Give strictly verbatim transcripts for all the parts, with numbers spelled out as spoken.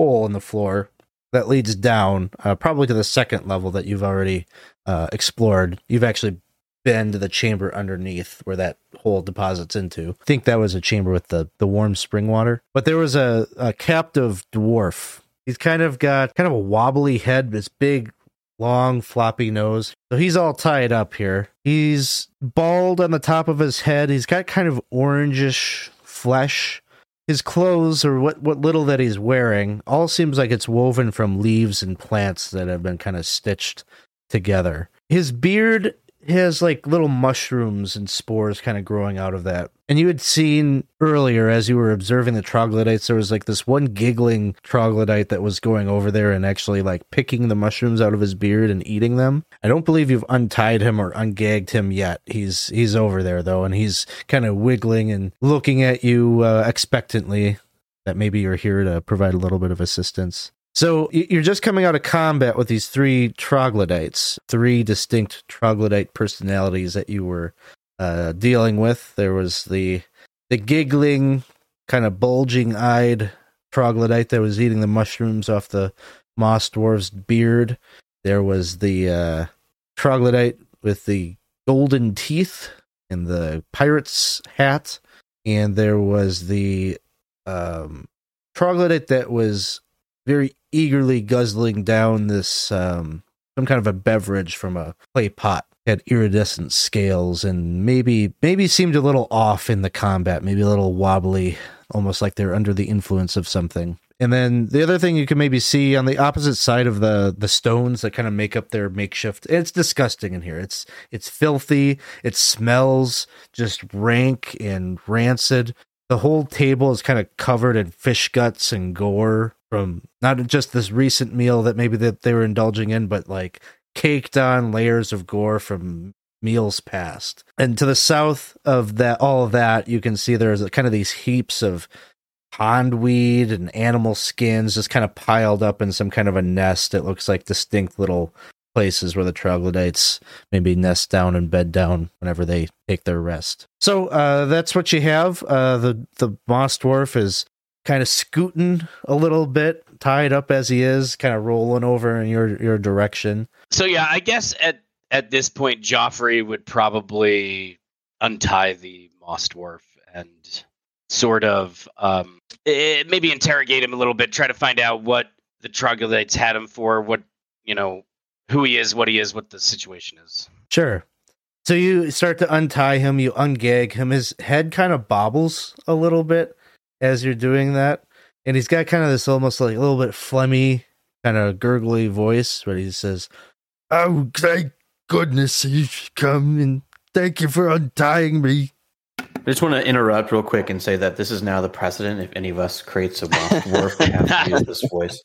hole in the floor that leads down, uh, probably to the second level that you've already uh, explored. You've actually been to the chamber underneath where that hole deposits into. I think that was a chamber with the, the warm spring water. But there was a, a captive dwarf. He's kind of got kind of a wobbly head, this big, long, floppy nose. So he's all tied up here. He's bald on the top of his head. He's got kind of orangish flesh. His clothes, or what, what little that he's wearing, all seems like it's woven from leaves and plants that have been kind of stitched together. His beard has like little mushrooms and spores kind of growing out of that. And you had seen earlier, as you were observing the troglodytes, there was like this one giggling troglodyte that was going over there and actually like picking the mushrooms out of his beard and eating them. I don't believe you've untied him or ungagged him yet. He's he's over there though, and he's kind of wiggling and looking at you uh, expectantly that maybe you're here to provide a little bit of assistance. So you're just coming out of combat with these three troglodytes, three distinct troglodyte personalities that you were Uh, dealing with. There was the the giggling, kind of bulging-eyed troglodyte that was eating the mushrooms off the moss dwarf's beard. There was the uh, troglodyte with the golden teeth and the pirate's hat, and there was the um, troglodyte that was very eagerly guzzling down this um, some kind of a beverage from a clay pot. Had iridescent scales and maybe maybe seemed a little off in the combat, maybe a little wobbly, almost like they're under the influence of something. And then the other thing you can maybe see on the opposite side of the the stones that kind of make up their makeshift, it's disgusting in here. It's it's filthy. It smells just rank and rancid. The whole table is kind of covered in fish guts and gore from not just this recent meal that maybe that they were indulging in, but like caked on layers of gore from meals past. And to the south of that, all of that, you can see there's kind of these heaps of pondweed and animal skins just kind of piled up in some kind of a nest. It looks like distinct little places where the troglodytes maybe nest down and bed down whenever they take their rest. So uh, that's what you have. Uh, the, the moss dwarf is kind of scooting a little bit, tied up as he is, kind of rolling over in your, your direction. So yeah, I guess at, at this point, Joffrey would probably untie the moss dwarf and sort of um, it, maybe interrogate him a little bit, try to find out what the troglodytes had him for, what, you know, who he is, what he is, what the situation is. Sure. So you start to untie him, you ungag him. His head kind of bobbles a little bit as you're doing that. And he's got kind of this almost like a little bit phlegmy, kind of gurgly voice where he says, "Oh, thank goodness you've come, and thank you for untying me." I just want to interrupt real quick and say that this is now the precedent. If any of us creates a moth dwarf, we have to use this voice.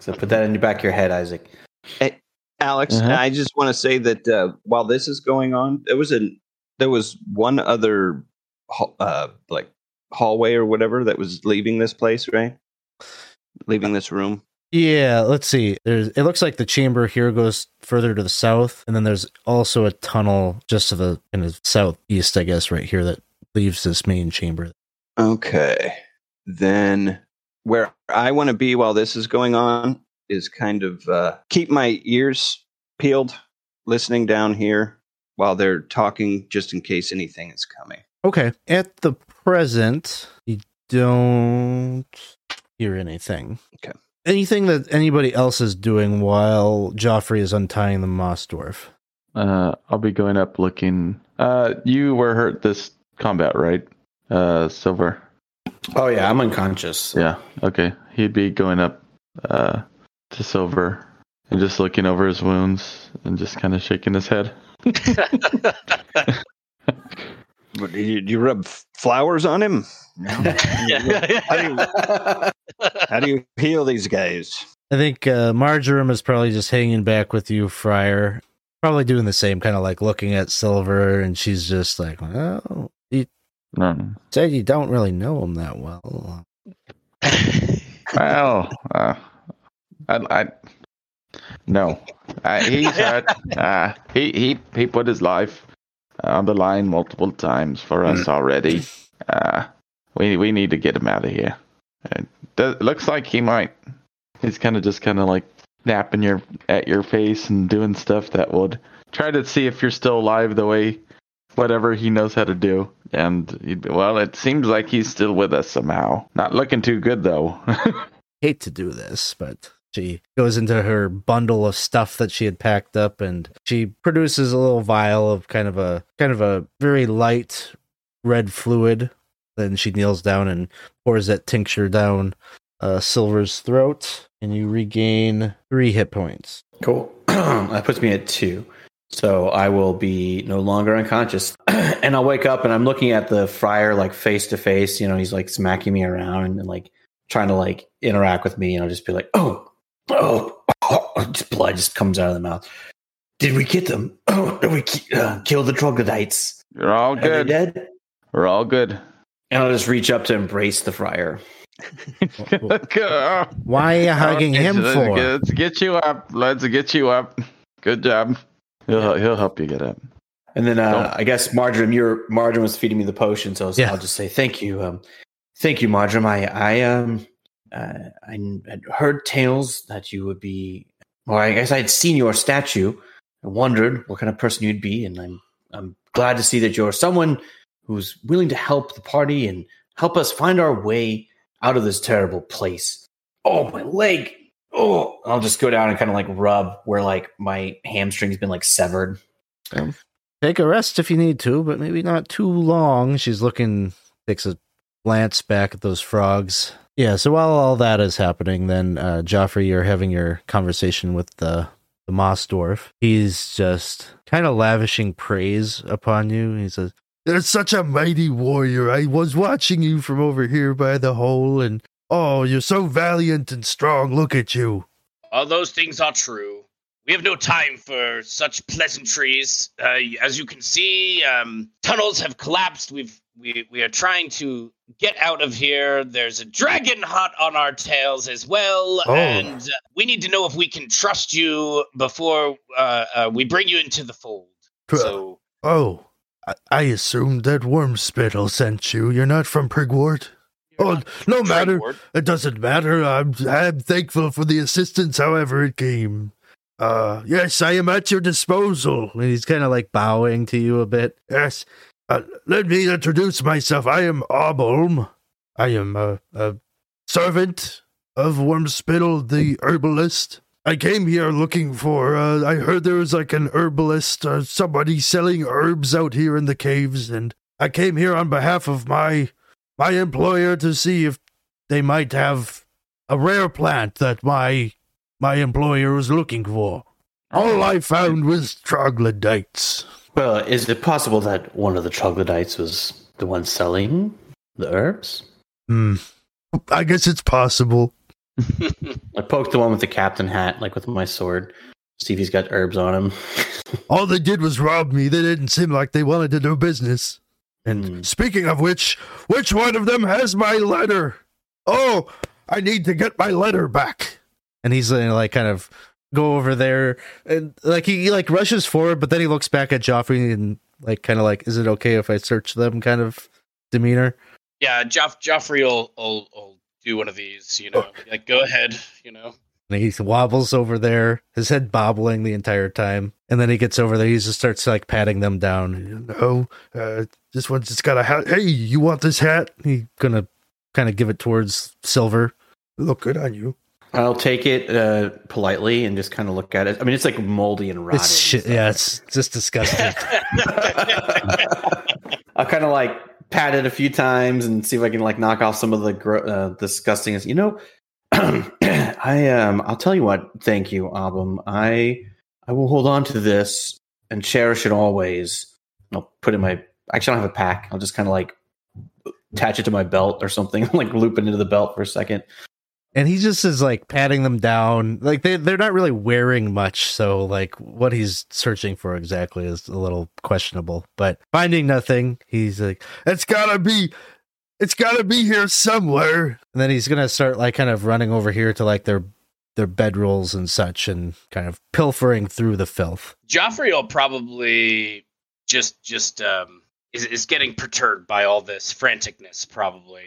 So put that in the back of your head, Isaac. Hey, Alex, uh-huh. I just want to say that uh, while this is going on, there was a there was one other uh, like. hallway or whatever that was leaving this place, right? Leaving this room. Yeah, let's see. There's, it looks like the chamber here goes further to the south, and then there's also a tunnel just to the kind of southeast, I guess, right here that leaves this main chamber. Okay. Then where I want to be while this is going on is kind of uh, keep my ears peeled, listening down here while they're talking, just in case anything is coming. Okay. At the present, you don't hear anything. Okay. Anything that anybody else is doing while Joffrey is untying the moss dwarf? Uh, I'll be going up looking. Uh, you were hurt this combat, right? Uh, Silver. Oh yeah, I'm unconscious. Yeah. Okay. He'd be going up uh, to Silver and just looking over his wounds and just kind of shaking his head. But do you, you rub flowers on him? No. how, do you, how do you heal these guys? I think uh, Marjoram is probably just hanging back with you, Friar. Probably doing the same, kind of like looking at Silver, and she's just like, "Oh, you mm. said you don't really know him that well." Well, uh, I, I no, uh, he's hurt. Uh, he he he put his life on the line multiple times for us already. Uh, we we need to get him out of here. And Does, looks like he might. He's kind of just kind of like snapping your at your face and doing stuff that would try to see if you're still alive the way whatever he knows how to do. And well, it seems like he's still with us somehow. Not looking too good though. Hate to do this, but she goes into her bundle of stuff that she had packed up, and she produces a little vial of kind of a kind of a very light red fluid. Then she kneels down and pours that tincture down uh, Silver's throat, and you regain three hit points. Cool. That puts me at two. So I will be no longer unconscious. And I'll wake up, and I'm looking at the friar, like, face to face. You know, he's, like, smacking me around and, and, like, trying to, like, interact with me. And I'll just be like, oh, oh, oh. Just blood just comes out of the mouth. Did we get them? Oh, did we ki- uh, kill the troglodytes? You're all good. Are they dead? We're all good. And I'll just reach up to embrace the friar. Why are you hugging him for? Let's get you up. Let's get you up. Good job. He'll he'll help you get up. And then uh, I guess Marjoram, your Marjoram was feeding me the potion, so yeah. I'll just say thank you, um, thank you, Marjoram. I I um uh, I had heard tales that you would be, or I guess I had seen your statue and wondered what kind of person you'd be, and I'm I'm glad to see that you're someone who's willing to help the party and help us find our way out of this terrible place. Oh, my leg. Oh, I'll just go down and kind of like rub where like my hamstring's been like severed. Um, Take a rest if you need to, but maybe not too long. She's looking, takes a glance back at those frogs. Yeah, so while all that is happening, then uh, Geoffrey, you're having your conversation with the, the Moss Dwarf. He's just kind of lavishing praise upon you. He says, "You're such a mighty warrior. I was watching you from over here by the hole, and oh, you're so valiant and strong. Look at you." All those things are true. We have no time for such pleasantries. Uh, as you can see, um, tunnels have collapsed. We've we we are trying to get out of here. There's a dragon hot on our tails as well, oh. and uh, we need to know if we can trust you before uh, uh, we bring you into the fold. Pr- so, oh. I assume that Wyrmspittle sent you. You're not from Prigwort? Oh, no matter. Prigwort. It doesn't matter. I'm, I'm thankful for the assistance, however it came. Uh, yes, I am at your disposal. And he's kind of like bowing to you a bit. Yes. Uh, let me introduce myself. I am Obolm. I am a, a servant of Wyrmspittle, the herbalist. I came here looking for, uh, I heard there was like an herbalist or somebody selling herbs out here in the caves, and I came here on behalf of my my employer to see if they might have a rare plant that my my employer was looking for. All I found was troglodytes. Well, is it possible that one of the troglodytes was the one selling the herbs? Hmm. I guess it's possible. I poked the one with the captain hat, like with my sword. See if he's got herbs on him. All they did was rob me. They didn't seem like they wanted to do business. And mm. speaking of which, which one of them has my letter? Oh, I need to get my letter back. And he's like, kind of go over there, and like he like rushes forward, but then he looks back at Geoffrey and like kind of like, is it okay if I search them? Kind of demeanor. Yeah, Geoff Geoffrey will. will, will. do one of these, you know, like, go ahead, you know. And he wobbles over there, his head bobbling the entire time. And then he gets over there. He just starts like patting them down. Oh, you know, uh, this one's just got a hat. Hey, you want this hat? He's going to kind of give it towards Silver. Look good on you. I'll take it uh, politely and just kind of look at it. I mean, it's like moldy and rotted. It's shit, so. Yeah, it's just disgusting. I'll kind of like pat it a few times and see if I can like knock off some of the gro- uh, disgustingness. You know, I um, I'll tell you what. Thank you, Obolm. I I will hold on to this and cherish it always. I'll put it in my. Actually, I don't have a pack. I'll just kind of like attach it to my belt or something. Like loop it into the belt for a second. And he just is like patting them down. Like they they're not really wearing much, so like what he's searching for exactly is a little questionable. But finding nothing, he's like, It's gotta be it's gotta be here somewhere. And then he's gonna start like kind of running over here to like their their bedrolls and such and kind of pilfering through the filth. Geoffrey will probably just just um is is getting perturbed by all this franticness probably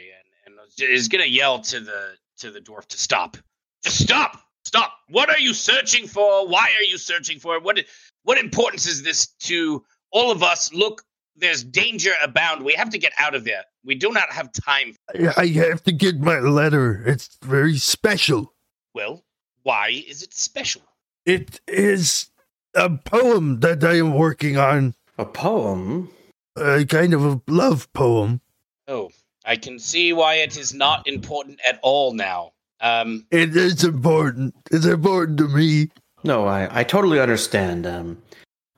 and, and is gonna yell to the to the dwarf to stop. Just stop! Stop! What are you searching for? Why are you searching for it? What, what importance is this to all of us? Look, there's danger abound. We have to get out of there. We do not have time. I have to get my letter. It's very special. Well, why is it special? It is a poem that I am working on. A poem? A kind of a love poem. Oh, I can see why it is not important at all now. Um, it is important. It's important to me. No, I, I totally understand. Um,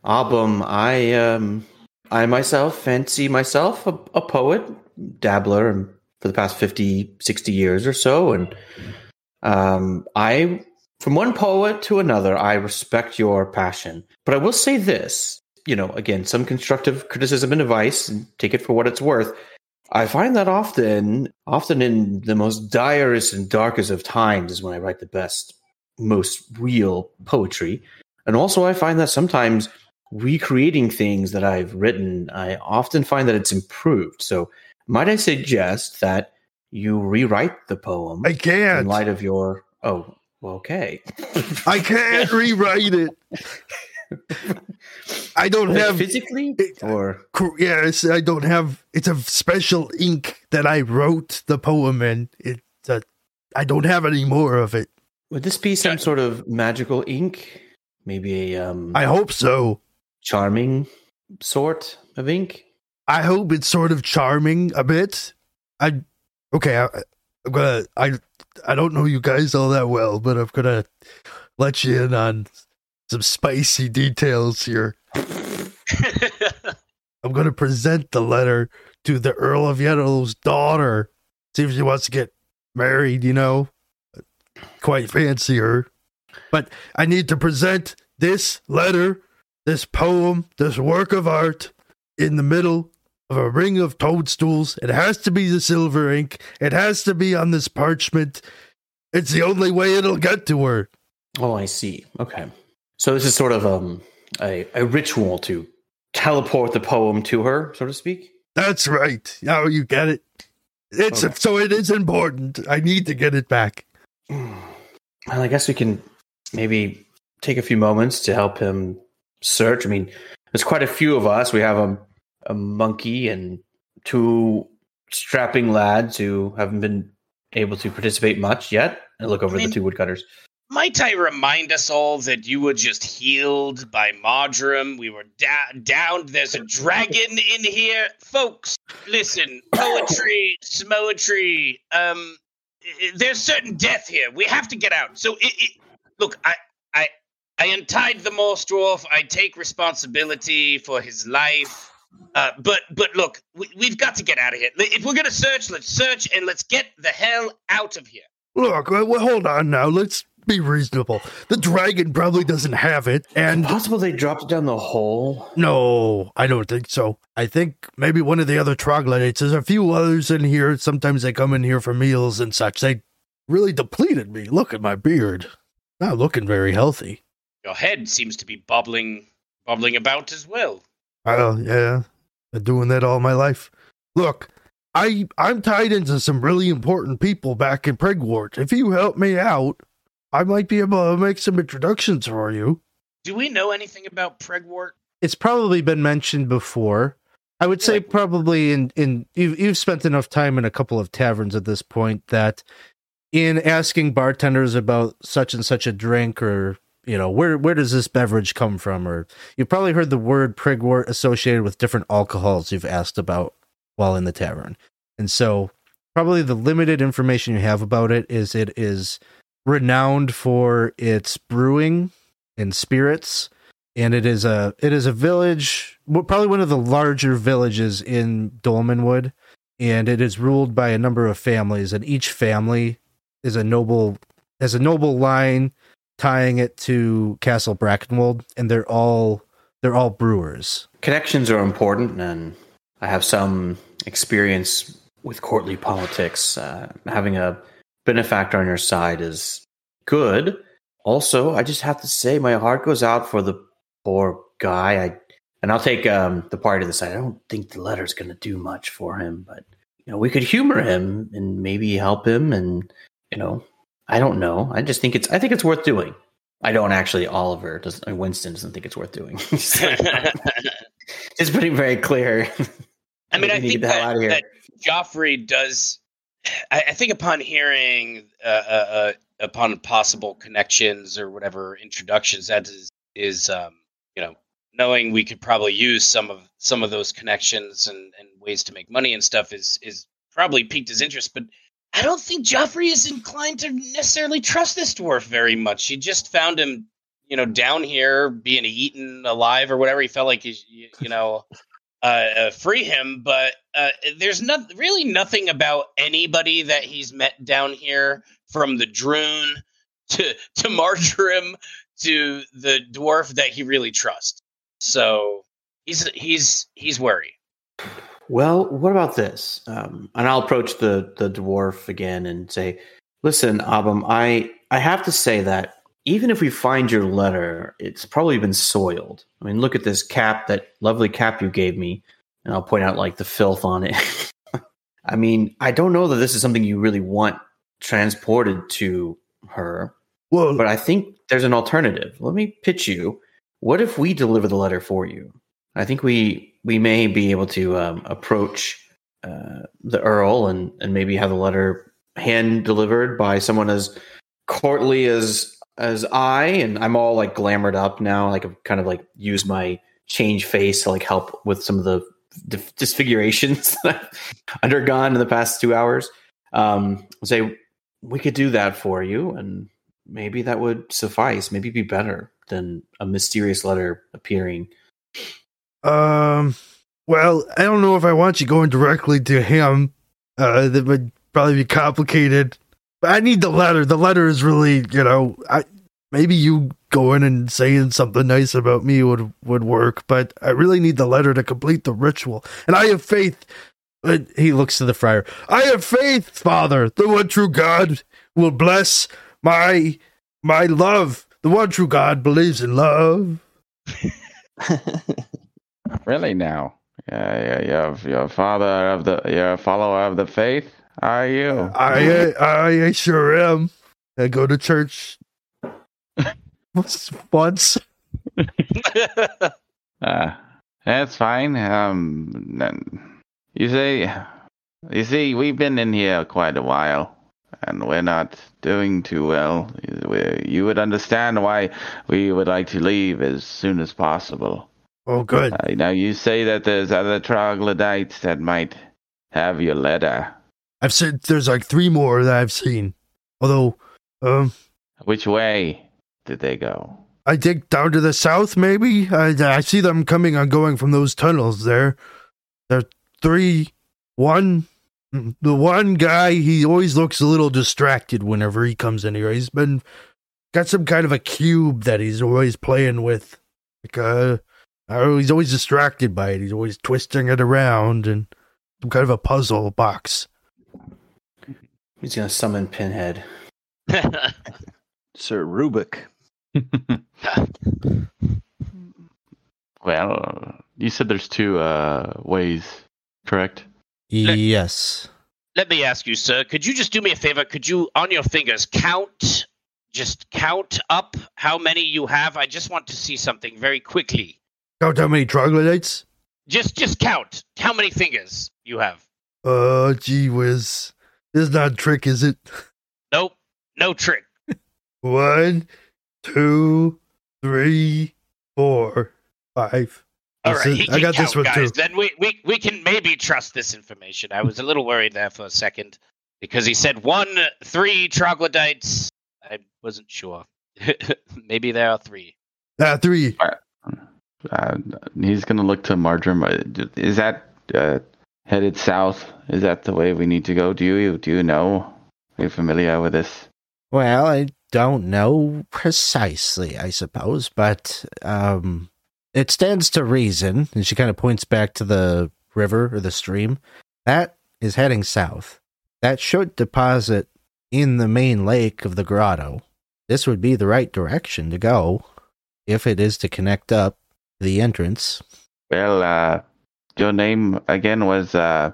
Obolm, I um, I myself fancy myself a, a poet, dabbler for the past fifty, sixty years or so. And um, I, from one poet to another, I respect your passion. But I will say this, you know, again, some constructive criticism and advice, and take it for what it's worth. I find that often, often in the most direst and darkest of times is when I write the best, most real poetry. And also I find that sometimes recreating things that I've written, I often find that it's improved. So might I suggest that you rewrite the poem? I can't. In light of your... Oh, well, okay. I can't rewrite it. I don't like have physically it, or yes, I don't have. It's a special ink that I wrote the poem in. It uh, I don't have any more of it. Would this be some sort of magical ink? Maybe a um. I hope so. Charming sort of ink. I hope it's sort of charming a bit. I okay. I, I'm gonna. I I don't know you guys all that well, but I'm gonna let you in on some spicy details here. I'm going to present the letter to the Earl of Yellow's daughter. See if she wants to get married, you know. Quite fancy her. But I need to present this letter, this poem, this work of art in the middle of a ring of toadstools. It has to be the silver ink. It has to be on this parchment. It's the only way it'll get to her. Oh, I see. Okay. So this is sort of um, a, a ritual to teleport the poem to her, so to speak? That's right. Now you get it. It's okay. So it is important. I need to get it back. Well, I guess we can maybe take a few moments to help him search. I mean, there's quite a few of us. We have a, a monkey and two strapping lads who haven't been able to participate much yet. I look over I mean- the two woodcutters. Might I remind us all that you were just healed by Marjoram? We were da- downed. There's a dragon in here. Folks, listen. Poetry, smoetry. Um, there's certain death here. We have to get out. So, it, it, look, I, I, I untied the Morse dwarf. I take responsibility for his life. Uh, but, but look, we, we've got to get out of here. If we're going to search, let's search, and let's get the hell out of here. Look, well, hold on now. Let's be reasonable. The dragon probably doesn't have it, and it's possible they dropped it down the hole. No, I don't think so. I think maybe one of the other troglodytes. There's a few others in here. Sometimes they come in here for meals and such. They really depleted me. Look at my beard. Not looking very healthy. Your head seems to be bobbling, bobbling about as well. Oh, uh, yeah. Been doing that all my life. Look, I I'm tied into some really important people back in Prigwort. If you help me out, I might be able to make some introductions for you. Do we know anything about Prigwort? It's probably been mentioned before. I would say like, probably in, in you've, you've spent enough time in a couple of taverns at this point that in asking bartenders about such and such a drink or, you know, where, where does this beverage come from? Or you've probably heard the word Prigwort associated with different alcohols you've asked about while in the tavern. And so probably the limited information you have about it is it is renowned for its brewing and spirits, and it is a it is a village, probably one of the larger villages in Dolmenwood, and it is ruled by a number of families, and each family is a noble has a noble line tying it to Castle Brackenwold, and they're all they're all brewers. Connections are important, and I have some experience with courtly politics. Uh, having a benefactor on your side is good. Also, I just have to say my heart goes out for the poor guy. I and I'll take um, the party to the side. I don't think the letter's going to do much for him, but you know we could humor him and maybe help him and you know, I don't know. I just think it's, I think it's worth doing. I don't actually, Oliver doesn't, Winston doesn't think it's worth doing. It's pretty very clear. I mean, I think that, that Geoffrey does, I, I think upon hearing, uh, uh, upon possible connections or whatever introductions, that is, is, um, you know, knowing we could probably use some of some of those connections and, and ways to make money and stuff is is probably piqued his interest. But I don't think Geoffrey is inclined to necessarily trust this dwarf very much. He just found him, you know, down here being eaten alive or whatever. He felt like, he, you, you know, uh, uh, free him. But uh, there's not really nothing about anybody that he's met down here, from the Droon to to Marjoram to the dwarf, that he really trusts. So he's he's he's wary. Well, what about this? Um, and I'll approach the the dwarf again and say, "Listen, Obolm, I I have to say that even if we find your letter, it's probably been soiled. I mean, look at this cap, that lovely cap you gave me, and I'll point out like the filth on it. I mean, I don't know that this is something you really want transported to her. Well, but I think there's an alternative. Let me pitch you. What if we deliver the letter for you? I think we we may be able to um, approach uh, the Earl and, and maybe have the letter hand delivered by someone as courtly as as I." And I'm all like glamored up now. Like I've kind of like used my change face to like help with some of the dif- disfigurations that I've undergone in the past two hours. Um, say we could do that for you, and maybe that would suffice. Maybe be better than a mysterious letter appearing. Um, well, I don't know if I want you going directly to him. Uh, that would probably be complicated. But I need the letter. The letter is really, you know, I maybe you going and saying something nice about me would, would work, but I really need the letter to complete the ritual. And I have faith. But he looks to the friar. I have faith, Father, the one true God will bless my my love. The one true God believes in love. Really now? Yeah, yeah, yeah. You're, you're father of the, you're a follower of the faith, are you? I, I, I sure am. I go to church once. once. uh, that's fine. Um, you see, you see, we've been in here quite a while. And we're not doing too well. We're, you would understand why we would like to leave as soon as possible. Oh, good. Uh, now, you say that there's other troglodytes that might have your letter. I've said there's like three more that I've seen. Although, um... which way did they go? I think down to the south, maybe? I, I see them coming and going from those tunnels there. There are three, one... The one guy, he always looks a little distracted whenever he comes in here. He's been got some kind of a cube that he's always playing with. Like, uh, oh, he's always distracted by it. He's always twisting it around and some kind of a puzzle box. He's gonna summon Pinhead. Sir Rubik. Well, you said there's two uh, ways, correct? Yes. Let, let me ask you, sir, could you just do me a favor? Could you, on your fingers, count, just count up how many you have? I just want to see something very quickly. Count how many troglodytes? Just just count how many fingers you have. Oh, uh, gee whiz. This is not a trick, is it? Nope. No trick. One, two, three, four, five. All right, he I got count, this one guys. Too. Then we, we, we can maybe trust this information. I was a little worried there for a second because he said one, three troglodytes. I wasn't sure. Maybe there are three. Ah, uh, three. Uh, he's going to look to Marjoram. Is that uh, headed south? Is that the way we need to go? Do you do you know? Are you familiar with this? Well, I don't know precisely, I suppose, but um. It stands to reason, and she kind of points back to the river or the stream, that is heading south. That should deposit in the main lake of the grotto. This would be the right direction to go, if it is to connect up the entrance. Well, uh, your name, again, was, uh,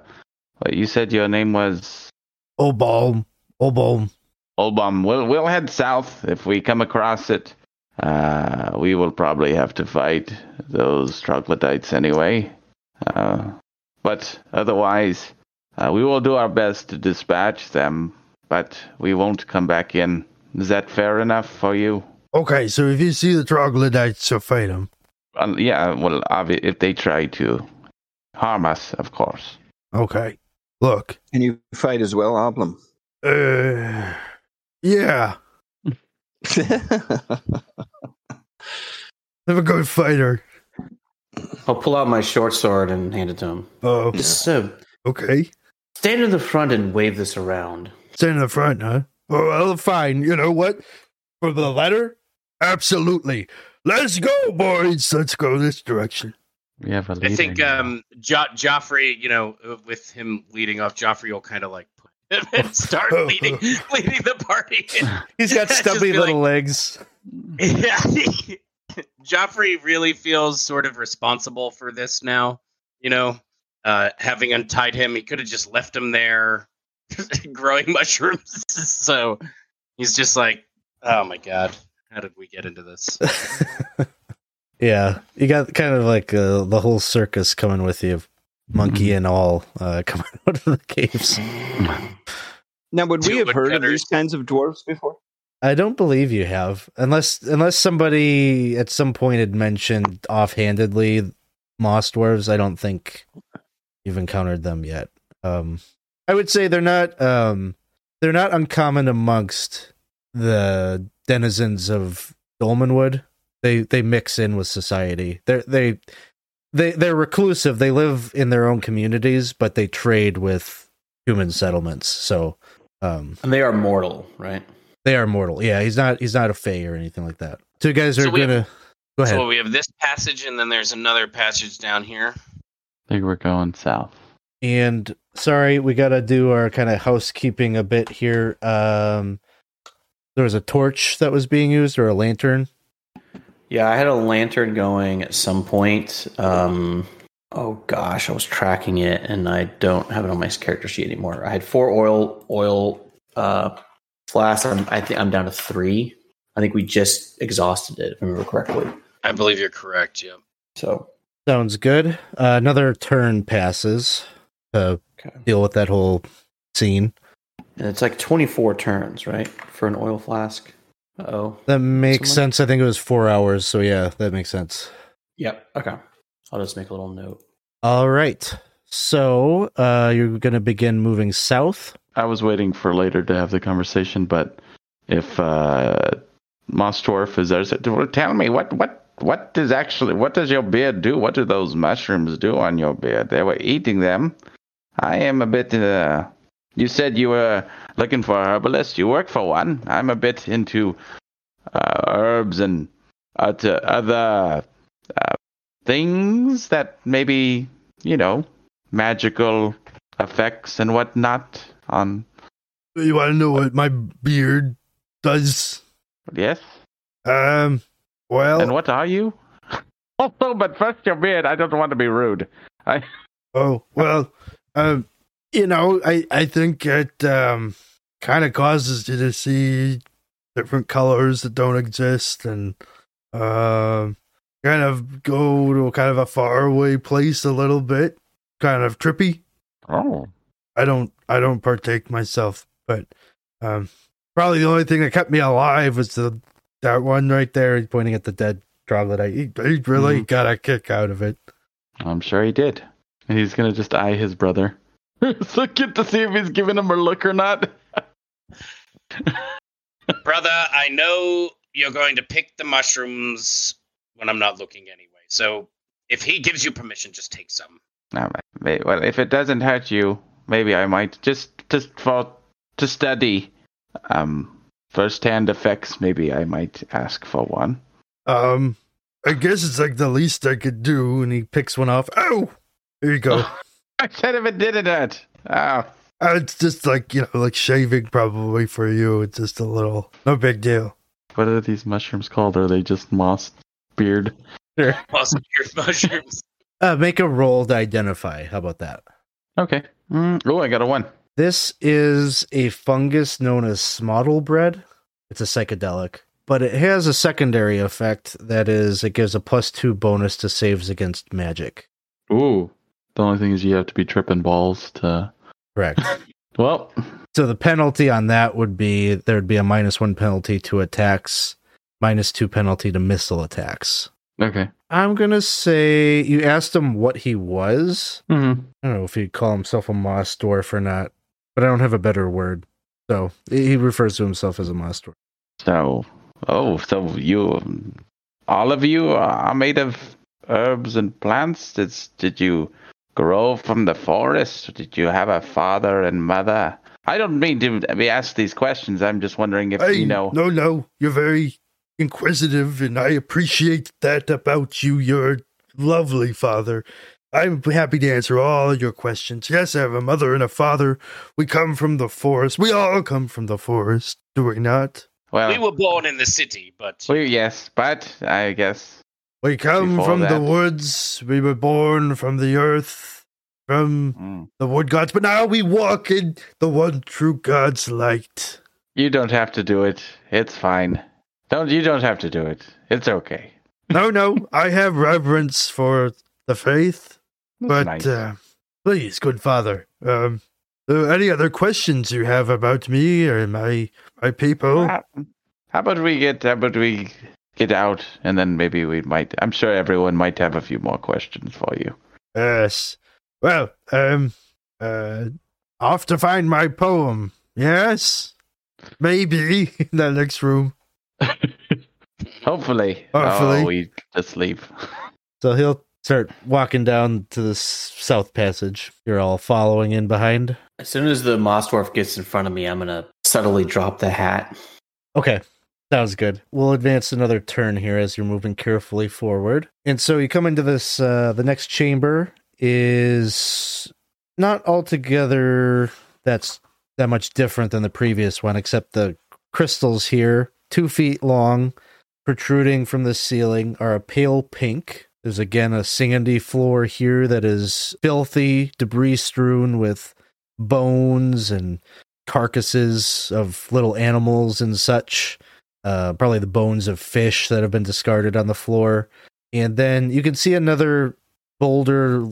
you said your name was... Obolm. Obolm. Obolm, we'll, we'll head south. If we come across it, uh, we will probably have to fight those troglodytes anyway. Uh, but otherwise, uh, we will do our best to dispatch them, but we won't come back in. Is that fair enough for you? Okay, so if you see the troglodytes, so fight them. Uh, yeah, well, if they try to harm us, of course. Okay, look. Can you fight as well, Obolm? Uh, yeah. I'm a good fighter. I'll pull out my short sword and hand it to him. Oh. Just, uh, okay. Stand in the front and wave this around. Stand in the front, huh? Well, fine. You know what? For the letter? Absolutely. Let's go, boys. Let's go this direction. We have a lead. I think um, jo- Joffrey, you know, with him leading off, Joffrey will kind of like and start leading leading the party. He's got stubby little like, legs. Yeah. He, Joffrey really feels sort of responsible for this now, you know, uh, having untied him. He could have just left him there growing mushrooms. So he's just like, oh my God, how did we get into this? Yeah. You got kind of like uh, the whole circus coming with you. Monkey and all uh, coming out of the caves. Now, would we have heard of these kinds of dwarves before? I don't believe you have, unless unless somebody at some point had mentioned offhandedly moss dwarves. I don't think you've encountered them yet. Um, I would say they're not um, they're not uncommon amongst the denizens of Dolmenwood. They they mix in with society. They're, they. They, they're reclusive. They live in their own communities, but they trade with human settlements. So, um, and they are mortal, right? They are mortal. Yeah, he's not. He's not a fae or anything like that. So you guys are so gonna have, go ahead. So we have this passage, and then there's another passage down here. I think we're going south. And sorry, we gotta do our kind of housekeeping a bit here. Um, there was a torch that was being used, or a lantern. Yeah, I had a lantern going at some point. Um, oh gosh, I was tracking it, and I don't have it on my character sheet anymore. I had four oil oil uh, flasks. I'm, I think I'm down to three. I think we just exhausted it, if I remember correctly. I believe you're correct. Yeah. So sounds good. Uh, another turn passes to okay. deal with that whole scene. And it's like twenty-four turns, right, for an oil flask. Oh, that makes Someone? sense. I think it was four hours. So yeah, that makes sense. Yep. Okay. I'll just make a little note. All right. So uh, you're going to begin moving south. I was waiting for later to have the conversation, but if uh, Mostorf is there, tell me what what what does actually what does your beard do? What do those mushrooms do on your beard? They were eating them. I am a bit. Uh, You said you were looking for a herbalist. You work for one. I'm a bit into uh, herbs and uh, to other uh, things that maybe, you know, magical effects and whatnot on. You want to know what my beard does? Yes. Um, well. And what are you? Also, but first your beard. I don't want to be rude. I... Oh, well, um. You know, I, I think it um, kind of causes you to see different colors that don't exist and uh, kind of go to a kind of a faraway place a little bit. Kind of trippy. Oh. I don't I don't partake myself, but um, probably the only thing that kept me alive was the that one right there pointing at the dead troglodyte. He, he really mm. got a kick out of it. I'm sure he did. And he's going to just eye his brother. So get to see if he's giving him a look or not. Brother, I know you're going to pick the mushrooms when I'm not looking anyway. So if he gives you permission, just take some. All right. Well, if it doesn't hurt you, maybe I might just just for to study um first-hand effects. Maybe I might ask for one. Um, I guess it's like the least I could do. And he picks one off. Oh, here you go. I said if it didn't hurt. Oh. Uh, it's just like, you know, like shaving probably for you. It's just a little, no big deal. What are these mushrooms called? Are they just moss beard? Moss beard mushrooms. Uh, make a roll to identify. How about that? Okay. Mm, oh, I got a one. This is a fungus known as smottle bread. It's a psychedelic, but it has a secondary effect that is, it gives a plus two bonus to saves against magic. Ooh. The only thing is you have to be tripping balls to... Correct. Well. So the penalty on that would be, there'd be a minus one penalty to attacks, minus two penalty to missile attacks. Okay. I'm going to say, you asked him what he was. Mm-hmm. I don't know if he'd call himself a moss dwarf or not, but I don't have a better word. So he refers to himself as a moss dwarf. So, oh, so you, all of you are made of herbs and plants? Did, did you grow from the forest? Did you have a father and mother? I don't mean to be asked these questions. I'm just wondering if I, you know. No, no, you're very inquisitive, and I appreciate that about you. You're lovely, father. I'm happy to answer all your questions. Yes, I have a mother and a father. We come from the forest. We all come from the forest, do we not? Well, we were born in the city, but... Well, yes, but I guess... We come from that. The woods. We were born from the earth, from mm. the wood gods, but now we walk in the one true God's light. You don't have to do it. It's fine. Don't you don't have to do it. It's okay. No, no. I have reverence for the faith, that's but nice. uh, please, good father. Um, any other questions you have about me or my my people? How, how about we get? How about we? Get out, and then maybe we might... I'm sure everyone might have a few more questions for you. Yes. Well, um, uh, off to find my poem. Yes? Maybe in the next room. Hopefully. Hopefully. Oh, we just leave. So he'll start walking down to the south passage. You're all following in behind. As soon as the moss dwarf gets in front of me, I'm going to subtly drop the hat. Okay. Sounds good. We'll advance another turn here as you're moving carefully forward. And so you come into this, uh, the next chamber is not altogether that's that much different than the previous one, except the crystals here, two feet long, protruding from the ceiling, are a pale pink. There's again a sandy floor here that is filthy, debris strewn with bones and carcasses of little animals and such. Uh, probably the bones of fish that have been discarded on the floor. And then you can see another boulder,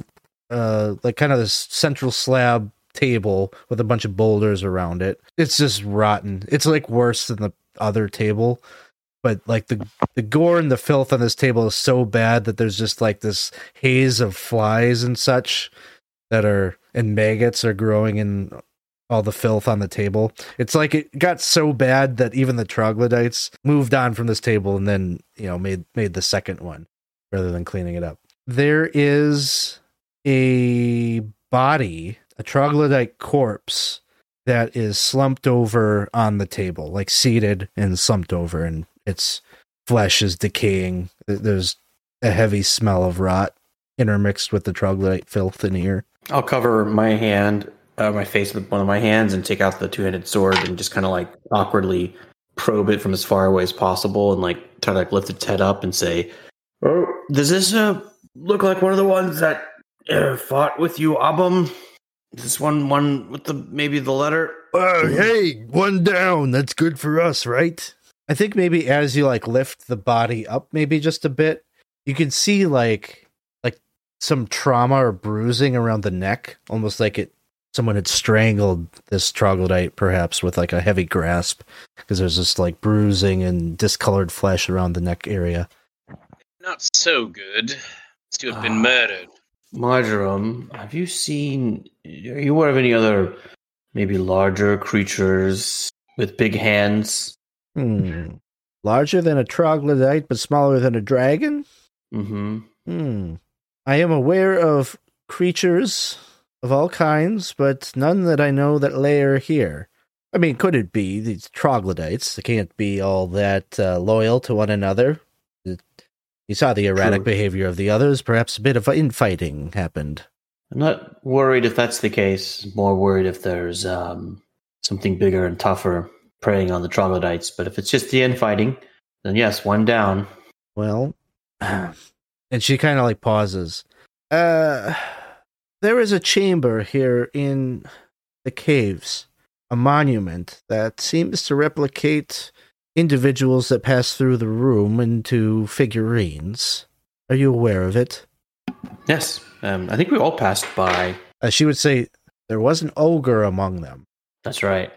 uh, like kind of this central slab table with a bunch of boulders around it. It's just rotten. It's like worse than the other table. But like the, the gore and the filth on this table is so bad that there's just like this haze of flies and such that are, and maggots are growing in all the filth on the table. It's like it got so bad that even the troglodytes moved on from this table and then, you know, made made the second one rather than cleaning it up. There is a body, a troglodyte corpse that is slumped over on the table, like seated and slumped over, and its flesh is decaying. There's a heavy smell of rot intermixed with the troglodyte filth in here. I'll cover my hand Uh, my face with one of my hands and take out the two-handed sword and just kind of like awkwardly probe it from as far away as possible and like try to like lift its head up and say, "Oh, does this uh, look like one of the ones that uh, fought with you, Obolm? This one, one with the maybe the letter." Oh, hey, one down. That's good for us, right? I think maybe as you like lift the body up, maybe just a bit, you can see like like some trauma or bruising around the neck, almost like it. Someone had strangled this troglodyte, perhaps, with like a heavy grasp, because there's just like bruising and discolored flesh around the neck area. Not so good. Must have been uh, murdered. Marjoram, have you seen? Are you aware of any other, maybe larger creatures with big hands? Hmm. Larger than a troglodyte, but smaller than a dragon? Mm-hmm. Hmm. I am aware of creatures of all kinds, but none that I know that lair here. I mean, could it be these troglodytes? They can't be all that uh, loyal to one another. It, you saw the erratic True. behavior of the others. Perhaps a bit of infighting happened. I'm not worried if that's the case. I'm more worried if there's um, something bigger and tougher preying on the troglodytes. But if it's just the infighting, then yes, one down. Well, and she kind of like pauses. Uh... There is a chamber here in the caves, a monument that seems to replicate individuals that pass through the room into figurines. Are you aware of it? Yes. Um, I think we all passed by. Uh, she would say there was an ogre among them. That's right.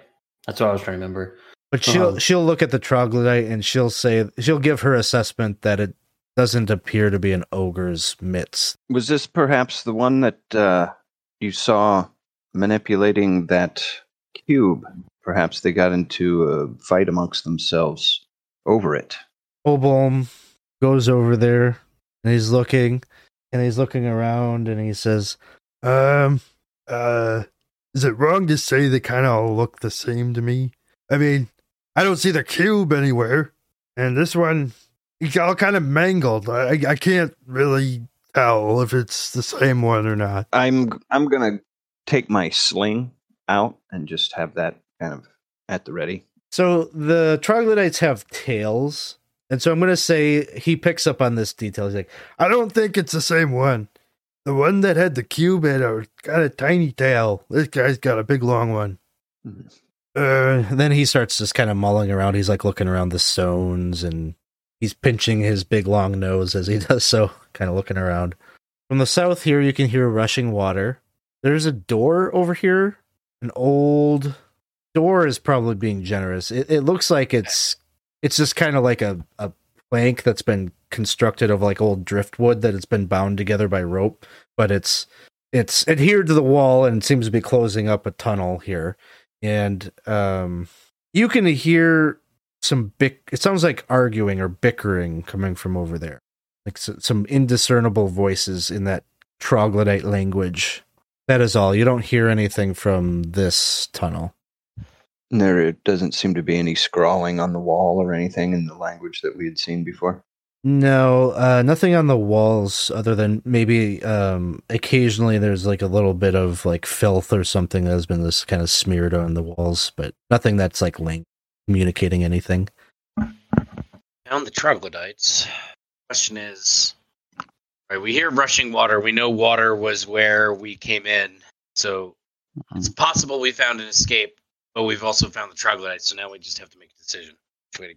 That's what I was trying to remember. But she'll um, she'll look at the troglodyte and she'll say she'll give her assessment that it doesn't appear to be an ogre's mitts. Was this perhaps the one that uh, you saw manipulating that cube? Perhaps they got into a fight amongst themselves over it. Obolm goes over there and he's looking and he's looking around and he says, "Um, uh, is it wrong to say they kind of all look the same to me? I mean, I don't see the cube anywhere, and this one, it's all kind of mangled. I, I can't really tell if it's the same one or not." I'm I'm gonna take my sling out and just have that kind of at the ready. So the troglodytes have tails, and so I'm gonna say he picks up on this detail. He's like, "I don't think it's the same one. The one that had the cube had a got a tiny tail. This guy's got a big long one." Mm-hmm. Uh, then he starts just kind of mulling around. He's like looking around the stones and he's pinching his big long nose as he does so, kind of looking around. From the south here, you can hear rushing water. There's a door over here. An old door is probably being generous. It, it looks like it's it's just kind of like a, a plank that's been constructed of like old driftwood that it's been bound together by rope, but it's it's adhered to the wall and seems to be closing up a tunnel here. And um, you can hear some bick. It sounds like arguing or bickering coming from over there, like so, some indiscernible voices in that troglodyte language. That is all. You don't hear anything from this tunnel. There doesn't seem to be any scrawling on the wall or anything in the language that we had seen before. No, uh, nothing on the walls other than maybe um, occasionally there's like a little bit of like filth or something that has been just kind of smeared on the walls, but nothing that's like linked, communicating anything. Found the troglodytes. Question is, right, we hear rushing water. We know water was where we came in, so it's possible we found an escape, but we've also found the troglodytes, so now we just have to make a decision. Which way to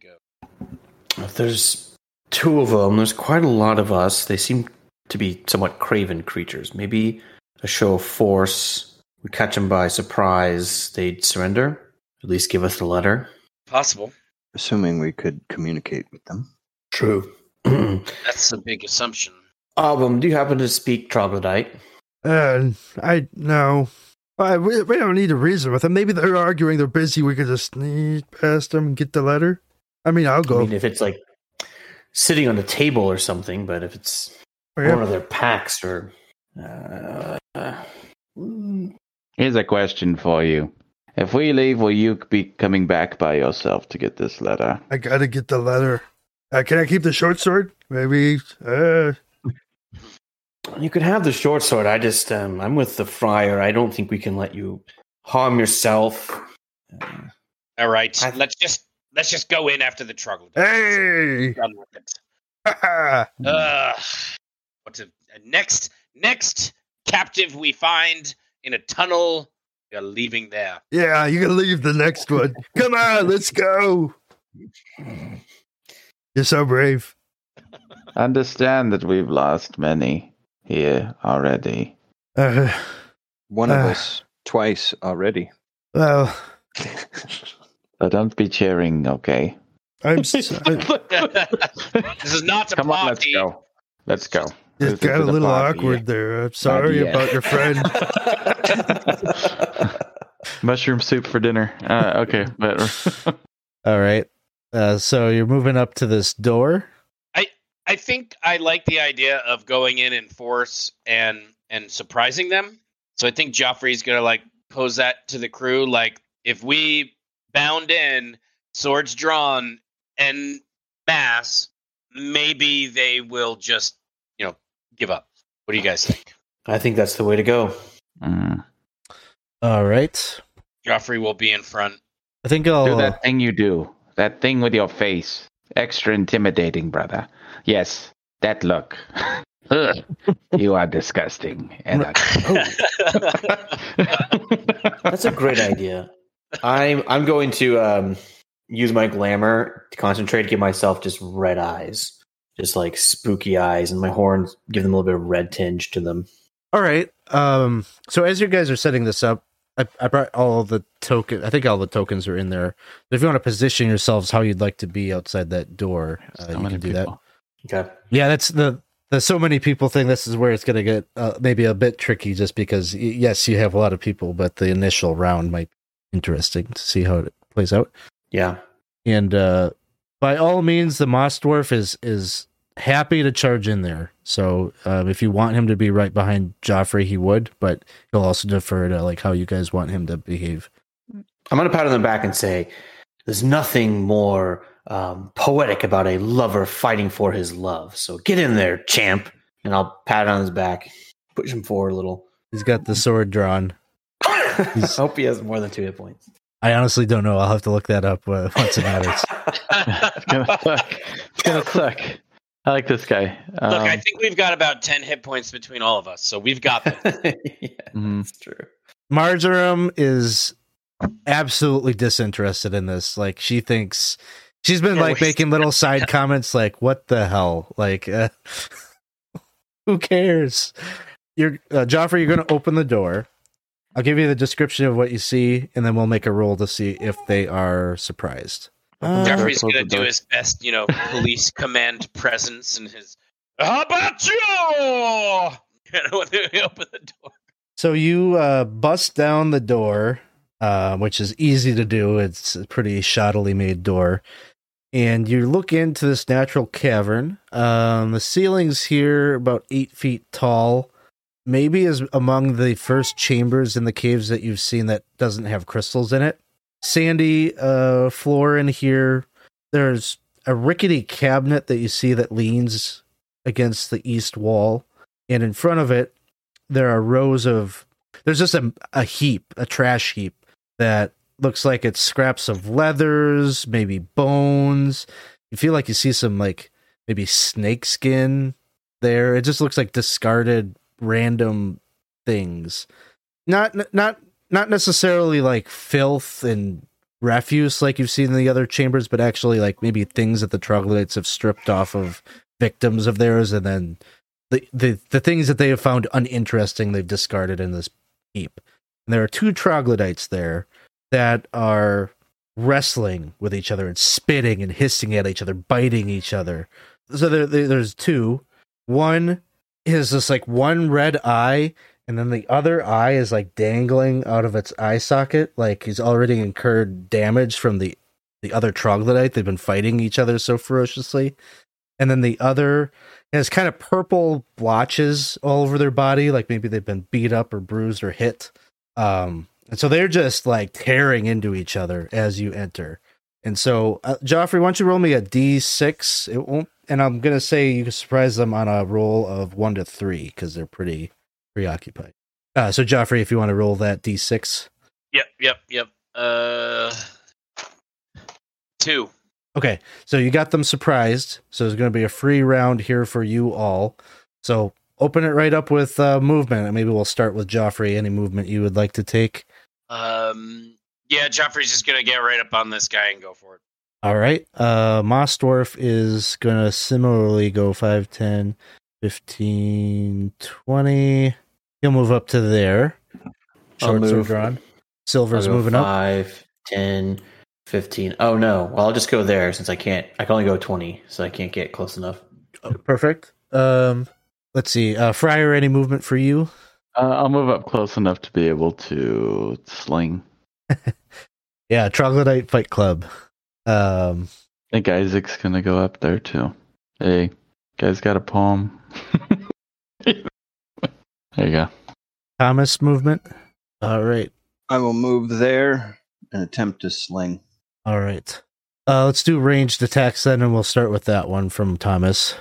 go? If there's two of them, there's quite a lot of us. They seem to be somewhat craven creatures. Maybe a show of force. We catch them by surprise. They'd surrender. At least give us the letter. Possible. Assuming we could communicate with them. True. That's a big assumption. Obolm, do you happen to speak troglodyte? Uh, I, no. I, we, we don't need to reason with them. Maybe they're arguing, they're busy. We could just sneak past them and get the letter. I mean, I'll go. I mean, if it's like sitting on a table or something, but if it's oh, yeah. one of their packs or... Uh, uh, Here's a question for you. If we leave, will you be coming back by yourself to get this letter? I gotta get the letter. Uh, can I keep the short sword? Maybe. Uh... You could have the short sword. I just, um, I'm with the friar. I don't think we can let you harm yourself. Uh, All right, I, let's just Let's just go in after the troglodytes. Hey! Done with it. uh, what's a, a next next captive we find in a tunnel? You're leaving there. Yeah, you can leave the next one. Come on, let's go. You're so brave. Understand that we've lost many here already. Uh, one uh, of us twice already. Well. So don't be cheering, okay? I'm sorry. This is not a Come on, let's go. Let's go. It this got a little awkward there. I'm sorry about your friend. Mushroom soup for dinner. Uh, okay, better. All right. Uh, so you're moving up to this door. I I think I like the idea of going in in force and and surprising them. So I think Joffrey's gonna like pose that to the crew. Like if we bound in, swords drawn, and mass, maybe they will just, you know, give up. What do you guys think? I think that's the way to go. Mm. All right. Joffrey will be in front. I think I'll... Do that thing you do. That thing with your face. Extra intimidating, brother. Yes. that look. You are disgusting. And I, oh. That's a great idea. I'm I'm going to um, use my glamour to concentrate, give myself just red eyes, just like spooky eyes, and my horns, give them a little bit of red tinge to them. All right. Um, so as you guys are setting this up, I, I brought all the token. I think all the tokens are in there. But if you want to position yourselves how you'd like to be outside that door, uh, so you can do people. that. Okay. Yeah, that's the the so many people thing. This is where it's going to get uh, maybe a bit tricky, just because yes, you have a lot of people, but the initial round might be interesting to see how it plays out. Yeah, and uh, by all means, the Moss Dwarf is is happy to charge in there. So uh, if you want him to be right behind Geoffrey, he would, but he'll also defer to like how you guys want him to behave. I'm gonna pat on the back and say, "There's nothing more um, poetic about a lover fighting for his love. So get in there, champ!" And I'll pat on his back, push him forward a little. He's got the sword drawn. I hope he has more than two hit points. I honestly don't know. I'll have to look that up uh, once it matters. It's gonna suck. It's gonna suck. I like this guy. Um, Look, I think we've got about ten hit points between all of us, so we've got them. Yeah, mm. That's true. Marjoram is absolutely disinterested in this. Like, she thinks she's been like making little side comments, like, "What the hell? Like, uh, who cares?" You're uh, Geoffrey. You're going to open the door. I'll give you the description of what you see, and then we'll make a roll to see if they are surprised. Uh, Jeffrey's going to do his best, you know, police command presence and his, "How about you?" You know, when we open the door. So you uh, bust down the door, uh, which is easy to do. It's a pretty shoddily made door. And you look into this natural cavern. Um, the ceiling's here about eight feet tall. Maybe is among the first chambers in the caves that you've seen that doesn't have crystals in it. Sandy uh, floor in here. There's a rickety cabinet that you see that leans against the east wall, and in front of it, there are rows of. There's just a a heap, a trash heap that looks like it's scraps of leathers, maybe bones. You feel like you see some like maybe snake skin there. It just looks like discarded random things, not not. Not necessarily like filth and refuse like you've seen in the other chambers, but actually like maybe things that the troglodytes have stripped off of victims of theirs, and then the, the, the things that they have found uninteresting, they've discarded in this heap. And there are two troglodytes there that are wrestling with each other and spitting and hissing at each other, biting each other. So there, there, there's two. One is this like one red eye, and then the other eye is like dangling out of its eye socket. Like he's already incurred damage from the, the other troglodyte. They've been fighting each other so ferociously. And then the other has kind of purple blotches all over their body. Like maybe they've been beat up or bruised or hit. Um, and so they're just like tearing into each other as you enter. And so uh, Geoffrey, why don't you roll me a D six? It won't. And I'm going to say you can surprise them on a roll of one to three. Cause they're pretty preoccupied. Uh, so Geoffrey, if you want to roll that D six. Yep, yep, yep. Uh, two. Okay, so you got them surprised. So there's going to be a free round here for you all. So open it right up with uh, movement, and maybe we'll start with Geoffrey. Any movement you would like to take? Um, yeah, Joffrey's just going to get right up on this guy and go for it. All right. Uh, Moss Dwarf is going to similarly go five, ten, fifteen, twenty. He'll move up to there. Shorts are drawn. Silver's moving up. five, ten, fifteen. Oh, no. Well, I'll just go there since I can't. I can only go twenty, so I can't get close enough. Oh, perfect. Um, let's see. Uh, Friar, any movement for you? Uh, I'll move up close enough to be able to sling. Yeah, Troglodyte Fight Club. Um, I think Isaac's going to go up there, too. Hey, guys got a poem. There you go. Thomas movement. All right. I will move there and attempt to sling. All right. Uh, let's do ranged attacks then, and we'll start with that one from Thomas.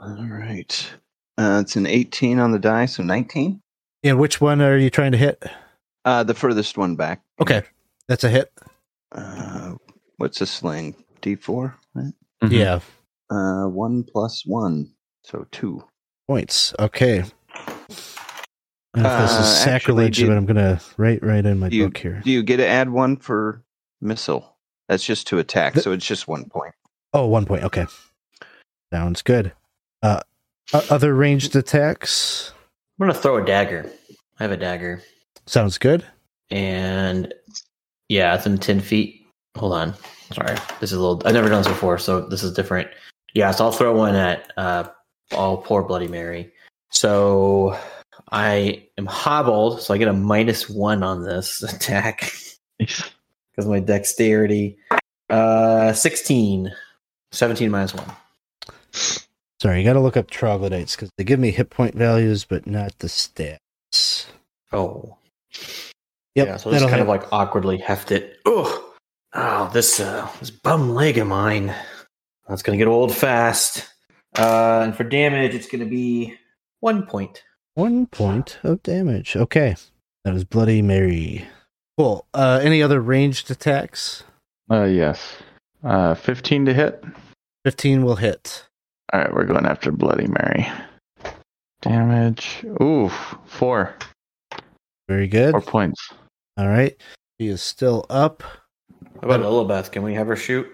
All right. Uh, it's an eighteen on the die, so nineteen. And which one are you trying to hit? Uh, the furthest one back. Okay. That's a hit. Uh, what's a sling? D four, right? Mm-hmm. Yeah. Uh, one plus one. So two points. Okay. I don't know if this is uh, sacrilege, actually, but I'm gonna write right in my you, book here. Do you get to add one for missile? That's just to attack, the, so it's just one point. Oh, one point. Okay, sounds good. Uh, other ranged attacks. I'm gonna throw a dagger. I have a dagger. Sounds good. And yeah, it's in ten feet. Hold on. Sorry, this is a little. I've never done this before, so this is different. Yeah, so I'll throw one at. Uh, oh, poor Bloody Mary. So. I am hobbled, so I get a minus one on this attack because of my dexterity. Uh, sixteen. seventeen minus one. Sorry, you got to look up troglodytes because they give me hit point values, but not the stats. Oh. Yep, yeah, so I just kind hit. of like awkwardly heft it. Oh, oh this, uh, this bum leg of mine. That's going to get old fast. Uh, and for damage, it's going to be one point. One point of damage. Okay. That is Bloody Mary. Cool. Uh, any other ranged attacks? Uh, yes. Uh, fifteen to hit. fifteen will hit. All right, we're going after Bloody Mary. Damage. Ooh, four. Very good. Four points. All right. She is still up. How about Lillibeth? Can we have her shoot?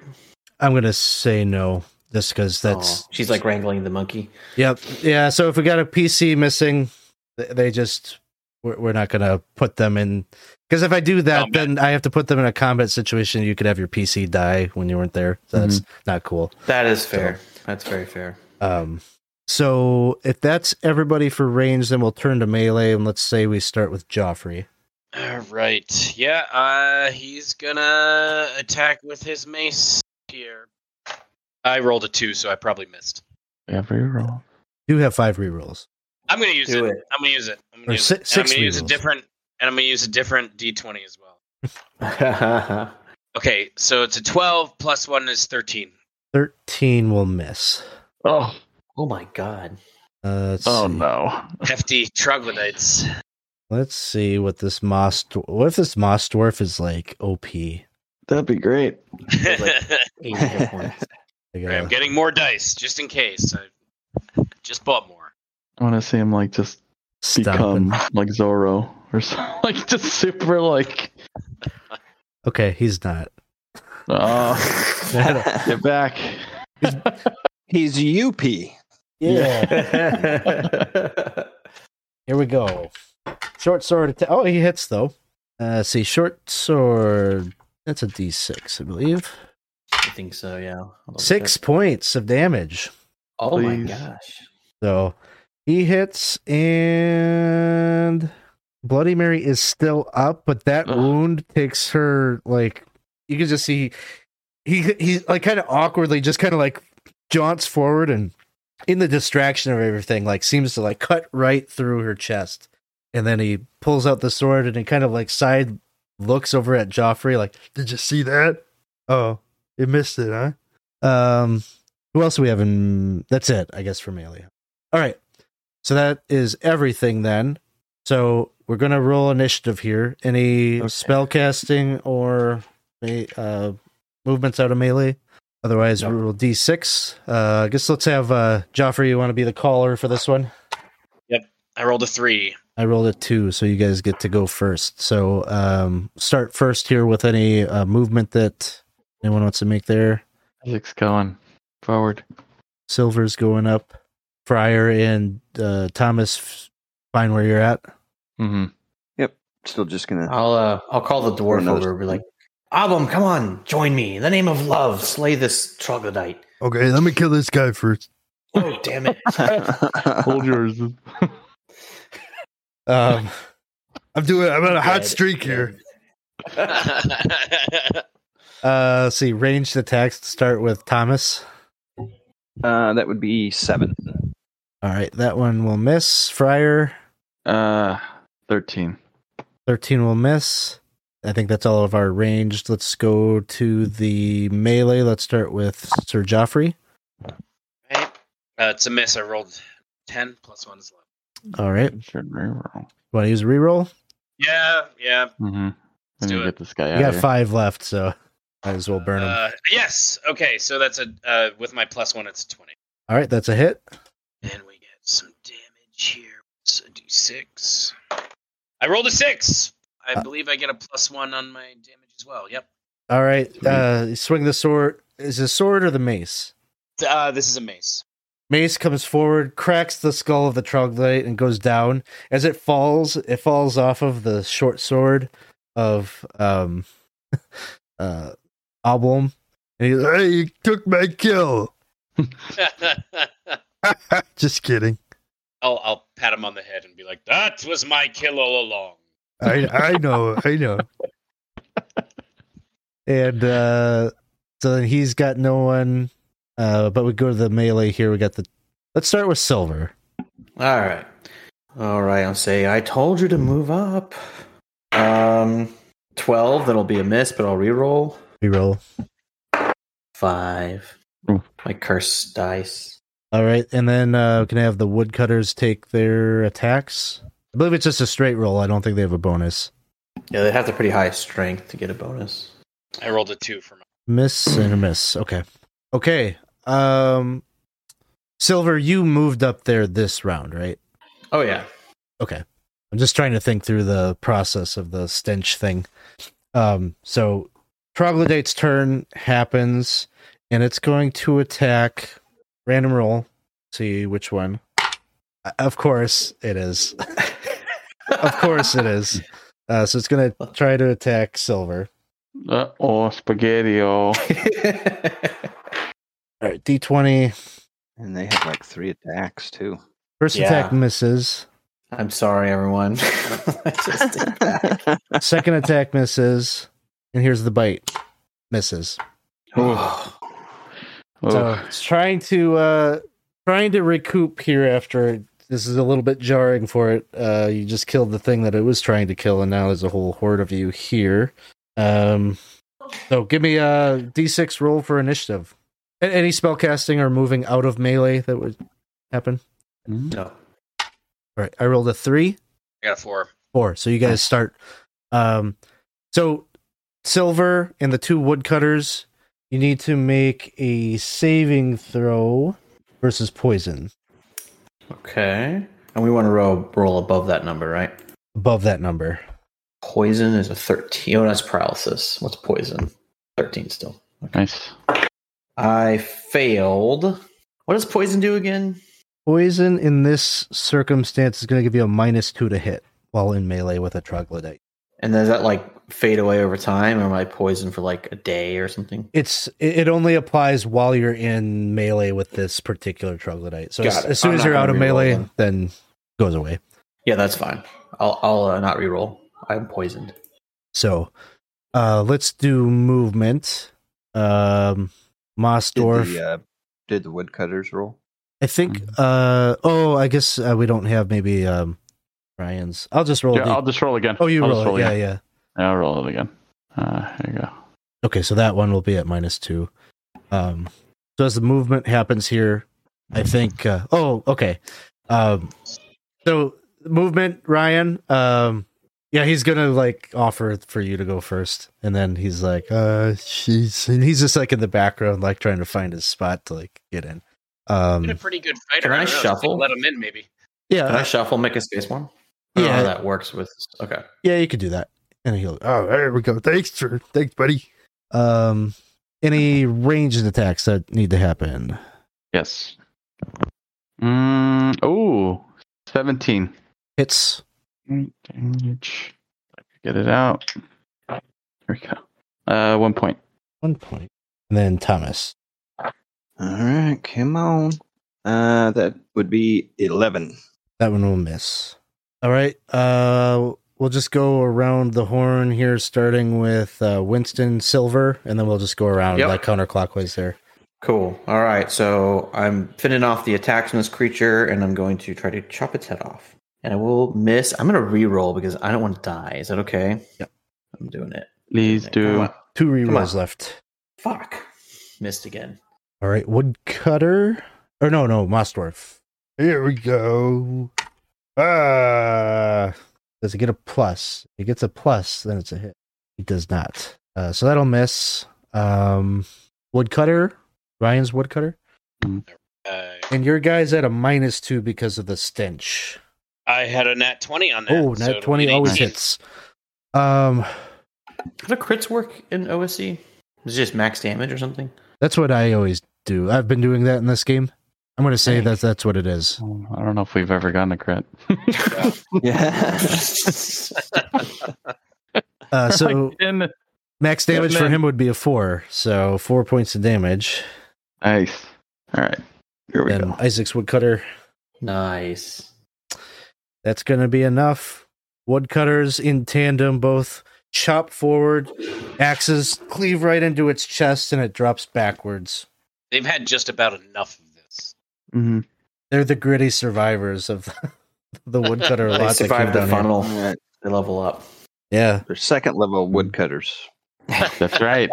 I'm going to say no. Just because that's... Oh, she's like wrangling the monkey. Yep. Yeah, so if we got a P C missing, they just... We're, we're not going to put them in... Because if I do that, combat. Then I have to put them in a combat situation. You could have your P C die when you weren't there. So that's mm-hmm. not cool. That is fair. So, that's very fair. Um. So if that's everybody for range, then we'll turn to melee, and let's say we start with Geoffrey. All right. Yeah, uh, he's going to attack with his mace here. I rolled a two, so I probably missed. Yeah, reroll. You have five rerolls. I'm going to use it. it. I'm going to use it. I'm going to use, six, it. I'm gonna use a different, and I'm going to use a different D twenty as well. Okay, so it's a twelve plus one is thirteen. thirteen will miss. Oh, oh my god. Uh, oh see. no. Hefty troglodytes. Let's see what this moss. What if this moss dwarf is like O P? That'd be great. Right, I'm getting more dice just in case. I just bought more. I want to see him like just Stop become it. like Zorro or something. Like just super like. Okay, he's not. Oh, get back! He's, he's U P. Yeah. Here we go. Short sword. Att- oh, he hits though. Uh, see, short sword. That's a D six, I believe. I think so, yeah. Six check. points of damage. Oh Please. my gosh. So he hits, and Bloody Mary is still up, but that Ugh. wound takes her, like, you can just see he, he, he like, kind of awkwardly just kind of, like, jaunts forward, and in the distraction of everything, like, seems to, like, cut right through her chest. And then he pulls out the sword, and he kind of, like, side looks over at Geoffrey, like, did you see that? Oh. It missed it, huh? Um, who else do we have in... That's it, I guess, for melee. All right. So that is everything, then. So we're going to roll initiative here. Any okay. spell casting or uh, movements out of melee? Otherwise, nope. we roll D six. Uh, I guess let's have... Uh, Geoffrey, you want to be the caller for this one? Yep. I rolled a three. I rolled a two, so you guys get to go first. So um, start first here with any uh, movement that... Anyone wants to make their... Isaac's going forward. Silver's going up. Fryer and uh, Thomas, find where you're at. Mm-hmm. Yep. Still just gonna... I'll uh, I'll call the dwarf over and be like, Obolm, come on, join me. In the name of love, slay this troglodyte. Okay, let me kill this guy first. Oh, damn it. Hold yours. um, I'm doing... I'm on a hot streak here. Uh, let's see, ranged attacks to start with Thomas. Uh, that would be seven. All right, that one will miss. Fryer. Uh, thirteen. Thirteen will miss. I think that's all of our ranged. Let's go to the melee. Let's start with Sir Geoffrey. Okay. Uh, it's a miss. I rolled ten plus one is eleven. All right. Want to use a reroll? Yeah, yeah. Mm-hmm. Let's do it. Get this guy out. You got five left, so. Might as well burn him. Uh, yes. Okay. So that's a uh, with my plus one, it's a twenty. All right. That's a hit. And we get some damage here. So do six. I rolled a six. I uh, believe I get a plus one on my damage as well. Yep. All right. Uh, swing the sword. Is it a sword or the mace? Uh, this is a mace. Mace comes forward, cracks the skull of the troglodyte, and goes down. As it falls, it falls off of the short sword of um, uh, Obolm. And he's like, hey, you took my kill. Just kidding. I'll I'll pat him on the head and be like, that was my kill all along. I I know, I know. And uh, so then he's got no one. Uh, but we go to the melee here. We got the. Let's start with Silver. All right, all right. I'll say I told you to move up. Um, twelve. That'll be a miss, but I'll reroll. Reroll. Five. Mm. My cursed dice. All right, and then uh, can I have the woodcutters take their attacks? I believe it's just a straight roll. I don't think they have a bonus. Yeah, they have the pretty high strength to get a bonus. I rolled a two for my miss and a miss. Okay. Okay. Um, Silver, you moved up there this round, right? Oh, yeah. Okay. I'm just trying to think through the process of the stench thing. Um, so, Troglodyte's turn happens, and it's going to attack. Random roll. See which one. Of course it is. Of course it is. Uh, so, it's going to try to attack Silver. Uh, oh, spaghetti-o. All right, D twenty. And they have like three attacks, too. First yeah. attack misses. I'm sorry, everyone. I just did that. Second attack misses. And here's the bite. Misses. Oh. So it's trying to, uh, trying to recoup here after. This is a little bit jarring for it. Uh, you just killed the thing that it was trying to kill, and now there's a whole horde of you here. Um, so give me a D six roll for initiative. Any spellcasting or moving out of melee that would happen? No. All right, I rolled a three. I got a four. Four. So you guys start. Um, so Silver and the two woodcutters, you need to make a saving throw versus poison. Okay. And we want to roll, roll above that number, right? Above that number. Poison is a thirteen. Oh, that's paralysis. What's poison? thirteen still. Okay. Nice. I failed. What does poison do again? Poison in this circumstance is going to give you a minus two to hit while in melee with a troglodyte. And does that like fade away over time, or am I poisoned for like a day or something? It's it only applies while you're in melee with this particular troglodyte. So as, as soon as you're out of melee, them. Then it goes away. Yeah, that's fine. I'll I'll uh, not reroll. I'm poisoned. So, uh, let's do movement. Um. Mosdorf. Did the, uh, did the woodcutters roll? I think, uh, oh, I guess uh, we don't have maybe um, Ryan's. I'll just roll yeah, I'll just roll again. Oh, you I'll roll, roll it. Again. Yeah, yeah. I'll roll it again. Uh, there you go. Okay, so that one will be at minus two. Um, so as the movement happens here, I think, uh, oh, okay. Um, so movement, Ryan, um, yeah, he's gonna like offer for you to go first, and then he's like, "Uh, she's," and he's just like in the background, like trying to find his spot to like get in. Um, Been a pretty good fighter. Can I, I shuffle? Let him in, maybe. Yeah, can I shuffle? Make a space one. I yeah, don't know how that works with. Okay. Yeah, you could do that, and he'll. Oh, there we go. Thanks, sir. Thanks, buddy. Um, any ranged attacks that need to happen? Yes. Mm, oh, seventeen hits. Damage. Get it out. Here we go. Uh, one point. One point. And then Thomas. All right, come on. Uh, that would be eleven. That one will miss. All right. Uh, we'll just go around the horn here, starting with uh, Winston Silver, and then we'll just go around yep. like counterclockwise there. Cool. All right. So I'm fending off the attacks on this creature, and I'm going to try to chop its head off. And I will miss. I'm going to re-roll because I don't want to die. Is that okay? Yep. I'm doing it. Please do. Two re-rolls left. Fuck. Missed again. All right. Woodcutter. Or no, no. Mosdorf. Here we go. Ah. Does it get a plus? If it gets a plus, then it's a hit. It does not. Uh, so that'll miss. Um, woodcutter. Ryan's woodcutter. Uh, And your guy's at a minus two because of the stench. I had a nat twenty on that. Oh, nat so twenty always hits. Um, How do crits work in O S C? Is it just max damage or something? That's what I always do. I've been doing that in this game. I'm going to say that that's what it is. I don't know if we've ever gotten a crit. Yeah. uh, so max damage for him would be a four. So four points of damage. Nice. All right. Here we and go. Isaac's woodcutter. Nice. That's going to be enough. Woodcutters in tandem both chop forward. Axes cleave right into its chest and it drops backwards. They've had just about enough. Mm-hmm. They're the gritty survivors of the woodcutter. They survived the funnel. Yeah, they level up. Yeah, they're second level woodcutters. That's right.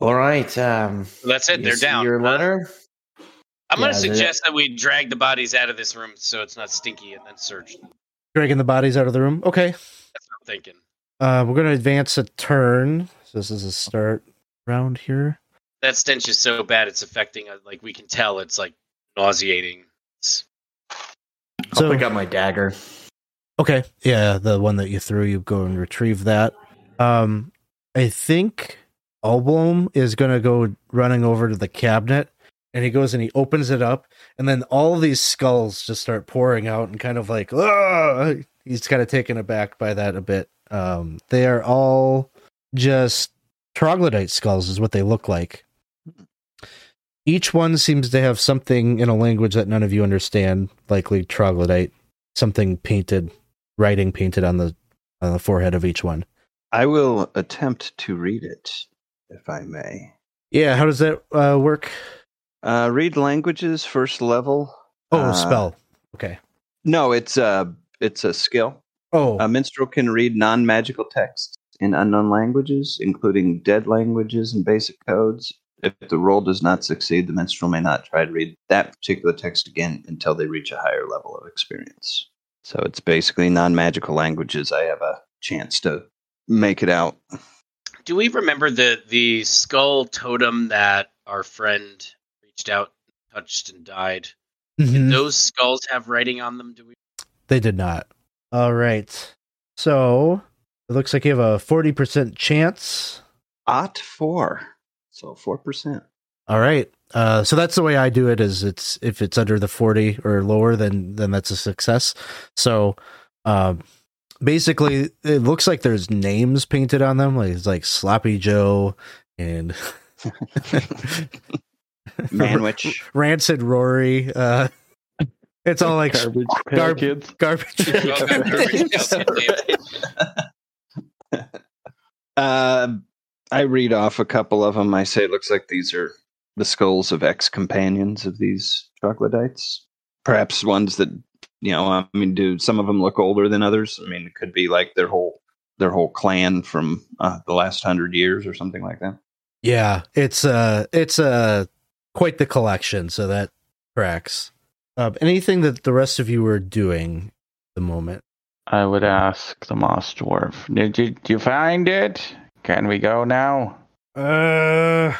All right. Um, That's it. They're down. Your letter. Uh, I'm yeah, going to suggest that we drag the bodies out of this room so it's not stinky, and then search them. Dragging the bodies out of the room. Okay. That's what I'm thinking. Uh, we're going to advance a turn. So this is a start round here. That stench is so bad it's affecting, like, we can tell it's, like, nauseating. So, I'll pick up my dagger. Okay. Yeah, the one that you threw, you go and retrieve that. Um, I think Obolm is going to go running over to the cabinet, and he goes and he opens it up, and then all of these skulls just start pouring out and kind of like, ugh! He's kind of taken aback by that a bit. Um, they are all just troglodyte skulls is what they look like. Each one seems to have something in a language that none of you understand, likely troglodyte, something painted, writing painted on the on the forehead of each one. I will attempt to read it, if I may. Yeah, how does that uh, work? Uh, read languages, first level. Oh, uh, spell. Okay. No, it's a, it's a skill. Oh. A minstrel can read non-magical texts in unknown languages, including dead languages and basic codes. If the roll does not succeed, the minstrel may not try to read that particular text again until they reach a higher level of experience. So it's basically non-magical languages. I have a chance to make it out. Do we remember the, the skull totem that our friend reached out, touched, and died? Mm-hmm. Did those skulls have writing on them? Do we? They did not. All right. So it looks like you have a forty percent chance. At four. So four percent. All right. Uh, so that's the way I do it is it's if it's under the forty or lower, then then that's a success. So um, basically, it looks like there's names painted on them. Like, it's like Sloppy Joe and Manwich. Rancid Rory. Uh, it's all like garbage. Gar- kids. Garbage. uh, I read off a couple of them. I say it looks like these are the skulls of ex-companions of these troglodytes. Perhaps ones that, you know, I mean, do some of them look older than others? I mean, it could be like their whole their whole clan from uh, the last hundred years or something like that. Yeah, it's uh, it's uh, quite the collection, so that tracks. Uh, anything that the rest of you are doing at the moment? I would ask the Moss Dwarf, did you, did you find it? Can we go now? Uh,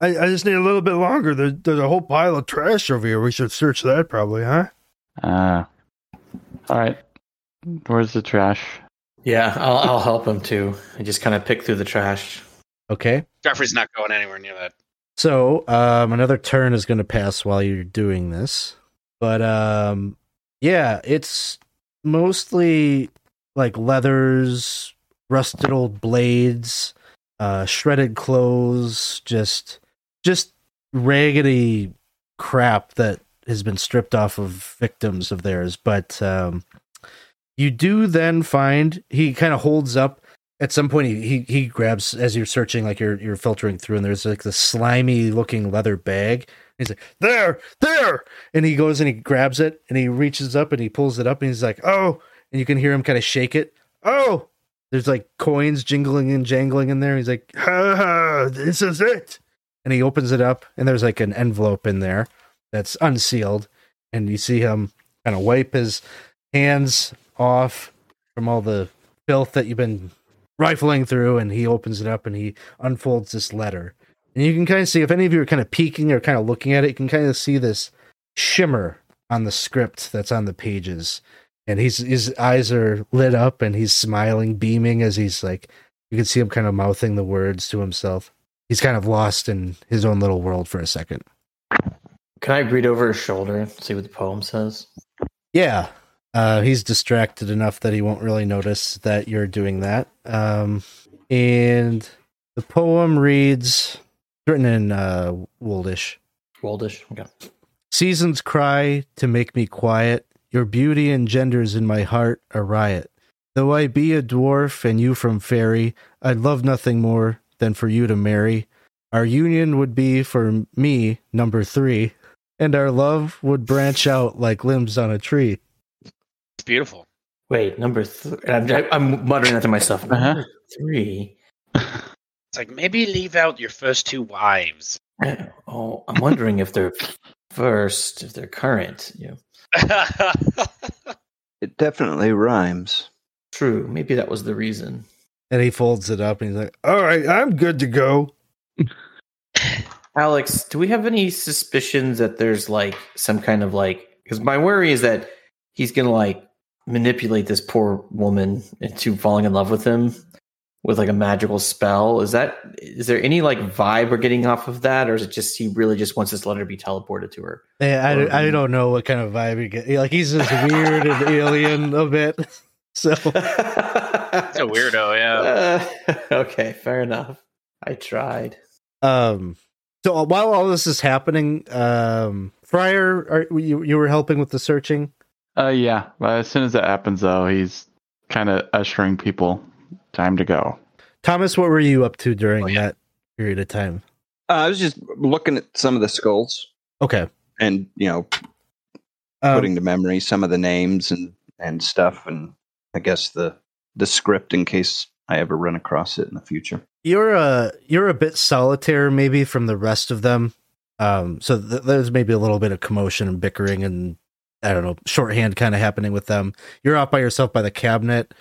I, I just need a little bit longer. There, there's a whole pile of trash over here. We should search that probably, huh? Uh, all right. Where's the trash? Yeah, I'll, I'll help him too. I just kind of pick through the trash. Okay. Jeffrey's not going anywhere near that. So um, another turn is going to pass while you're doing this. But um, yeah, it's mostly like leathers, rusted old blades, uh, shredded clothes, just just raggedy crap that has been stripped off of victims of theirs. But um, you do then find, he kind of holds up, at some point he, he, he grabs, as you're searching, like you're you're filtering through, and there's like this slimy looking leather bag. He's like, there, there! And he goes and he grabs it, and he reaches up and he pulls it up, and he's like, oh! And you can hear him kind of shake it. Oh! There's like coins jingling and jangling in there. He's like, ah, this is it. And he opens it up and there's like an envelope in there that's unsealed. And you see him kind of wipe his hands off from all the filth that you've been rifling through. And he opens it up and he unfolds this letter. And you can kind of see, if any of you are kind of peeking or kind of looking at it, you can kind of see this shimmer on the script that's on the pages. And he's, his eyes are lit up and he's smiling, beaming as he's like, you can see him kind of mouthing the words to himself. He's kind of lost in his own little world for a second. Can I read over his shoulder and see what the poem says? Yeah. Uh, he's distracted enough that he won't really notice that you're doing that. Um, and the poem reads, written in uh, Woldish. Woldish, okay. Seasons cry to make me quiet. Your beauty engenders in my heart a riot. Though I be a dwarf and you from fairy, I'd love nothing more than for you to marry. Our union would be for me number three, and our love would branch out like limbs on a tree. It's beautiful. Wait, number three. I'm, I'm muttering that to myself. Uh-huh. Number three. It's like, maybe leave out your first two wives. Oh, I'm wondering if they're first, if they're current. You know. It definitely rhymes. True. Maybe that was the reason. And he folds it up and he's like, all right, I'm good to go. Alex, do we have any suspicions that there's like some kind of like, because my worry is that he's going to like manipulate this poor woman into falling in love with him with like a magical spell. Is that, is there any like vibe we're getting off of that? Or is it just, he really just wants this letter to be teleported to her? Yeah, I, or, I don't know what kind of vibe he gets. Like, he's just weird and alien a bit. So it's a weirdo. Yeah. Uh, okay. Fair enough. I tried. Um, so while all this is happening, um, Friar, are, you, you were helping with the searching? Uh, yeah. As soon as that happens, though, he's kind of ushering people. Time to go. Thomas, what were you up to during oh, yeah. that period of time? Uh, I was just looking at some of the skulls. Okay. And, you know, um, putting to memory some of the names and, and stuff. And I guess the, the script in case I ever run across it in the future. You're a, you're a bit solitary maybe from the rest of them. Um, so th- there's maybe a little bit of commotion and bickering and, I don't know, shorthand kind of happening with them. You're out by yourself by the cabinet.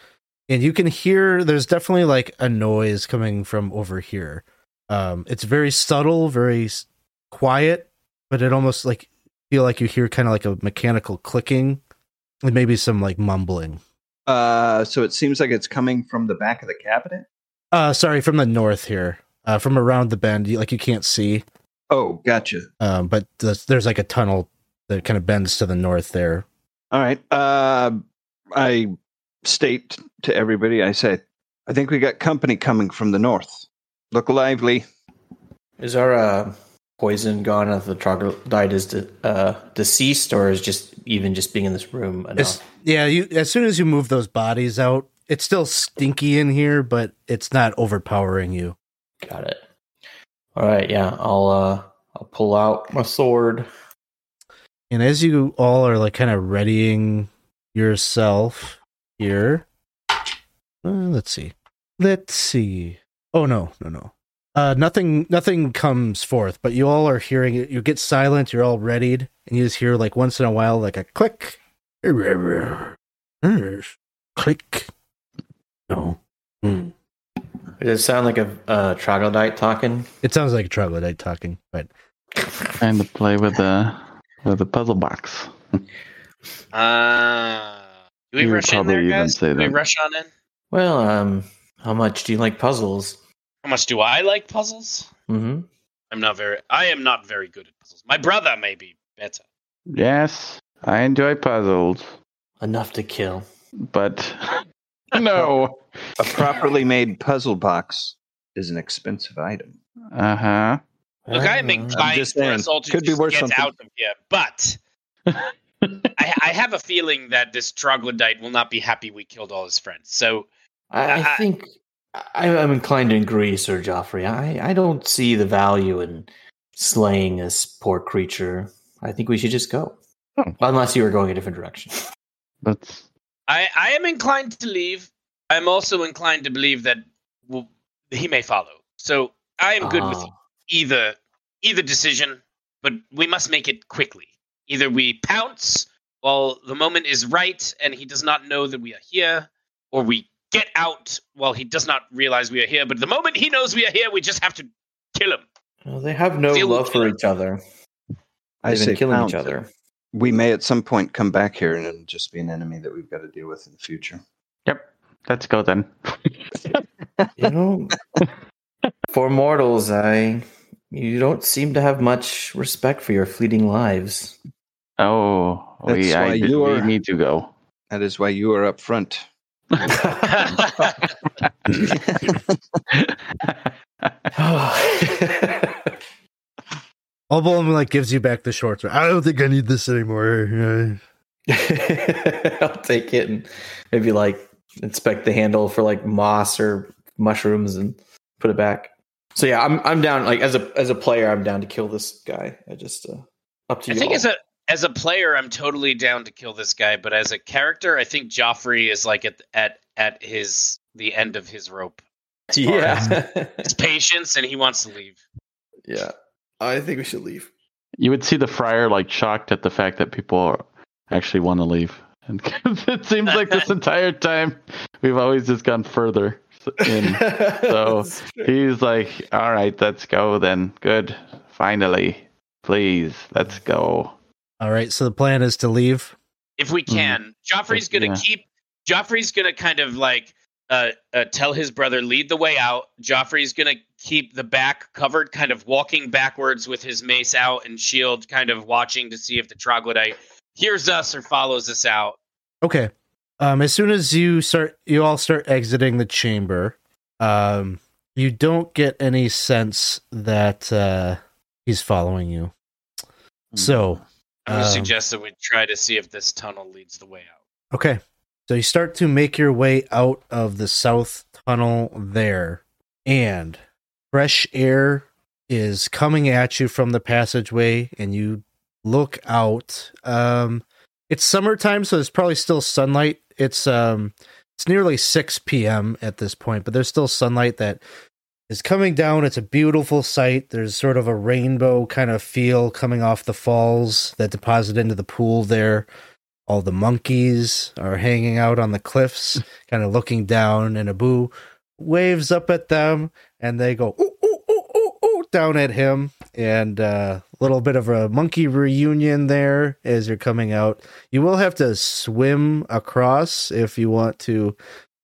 And you can hear, there's definitely like a noise coming from over here. Um, it's very subtle, very quiet, but it almost like feel like you hear kind of like a mechanical clicking and maybe some like mumbling. Uh, so it seems like it's coming from the back of the cabinet? Uh, sorry, from the north here, uh, from around the bend. You, like you can't see. Oh, gotcha. Um, but there's, there's like a tunnel that kind of bends to the north there. All right. Uh, I... state to everybody, I said, I think we got company coming from the north. Look lively. Is our uh, poison gone after the troglodyte is de- uh, deceased, or is just even just being in this room enough? It's, yeah, you, as soon as you move those bodies out, it's still stinky in here, but it's not overpowering you. Got it. All right, yeah, I'll uh, I'll pull out my sword. And as you all are like kind of readying yourself. Here, uh, let's see. Let's see. Oh no, no, no. Uh, nothing, nothing comes forth. But you all are hearing it. You get silent. You're all readied, and you just hear like once in a while, like a click, click. No. Mm. Does it sound like a uh, troglodyte talking? It sounds like a troglodyte talking, but trying to play with the with the puzzle box. Ah. uh... Do we you rush in there, guys? Do we rush on in? Well, um, how much do you like puzzles? How much do I like puzzles? Mm-hmm. I'm not very. I am not very good at puzzles. My brother may be better. Yes, I enjoy puzzles enough to kill. But no, a properly made puzzle box is an expensive item. Uh huh. Look, I am inclined for us all to Could just be worth get something. Out of here, but. I, I have a feeling that this troglodyte will not be happy we killed all his friends. So I, I think I, I'm inclined to agree, Sir Geoffrey. I, I don't see the value in slaying this poor creature. I think we should just go. Oh. Unless you were going a different direction. That's... I, I am inclined to leave. I'm also inclined to believe that well, he may follow. So I am good uh. with either either decision, but we must make it quickly. Either we pounce while the moment is right and he does not know that we are here, or we get out while he does not realize we are here. But the moment he knows we are here, we just have to kill him. Well, they have no Feel love for each other. I They've say been killing pound. Each other. We may at some point come back here and it'll just be an enemy that we've got to deal with in the future. Yep. Let's go then. You know, for mortals, I you don't seem to have much respect for your fleeting lives. Oh, That's we, why I, you we are, need to go. That is why you are up front. Obolm like gives you back the shorts. I don't think I need this anymore. I'll take it and maybe like inspect the handle for like moss or mushrooms and put it back. So yeah, I'm I'm down. Like as a as a player, I'm down to kill this guy. I just uh, up to I you. I think all. as a as a player, I'm totally down to kill this guy. But as a character, I think Joffrey is like at at at his the end of his rope. Yeah, his patience, and he wants to leave. Yeah. I think we should leave. You would see the friar like shocked at the fact that people actually want to leave. And it seems like this entire time we've always just gone further in. So he's like, all right, let's go then. Good. Finally. Please, let's go. All right. So the plan is to leave. If we can. Mm-hmm. Joffrey's going to yeah. keep. Joffrey's going to kind of like. Uh, uh, tell his brother, lead the way out. Joffrey's going to keep the back covered, kind of walking backwards with his mace out and shield, kind of watching to see if the troglodyte hears us or follows us out. Okay. Um, as soon as you start, you all start exiting the chamber, um, you don't get any sense that uh, he's following you. So I would um, suggest that we try to see if this tunnel leads the way out. Okay. So you start to make your way out of the south tunnel there, and fresh air is coming at you from the passageway, and you look out. Um, it's summertime, so there's probably still sunlight. It's um, it's nearly six p.m. at this point, but there's still sunlight that is coming down. It's a beautiful sight. There's sort of a rainbow kind of feel coming off the falls that deposit into the pool there. All the monkeys are hanging out on the cliffs, kind of looking down, and Abu waves up at them, and they go, ooh, ooh, ooh, ooh, ooh, down at him. And a uh, little bit of a monkey reunion there as you're coming out. You will have to swim across if you want to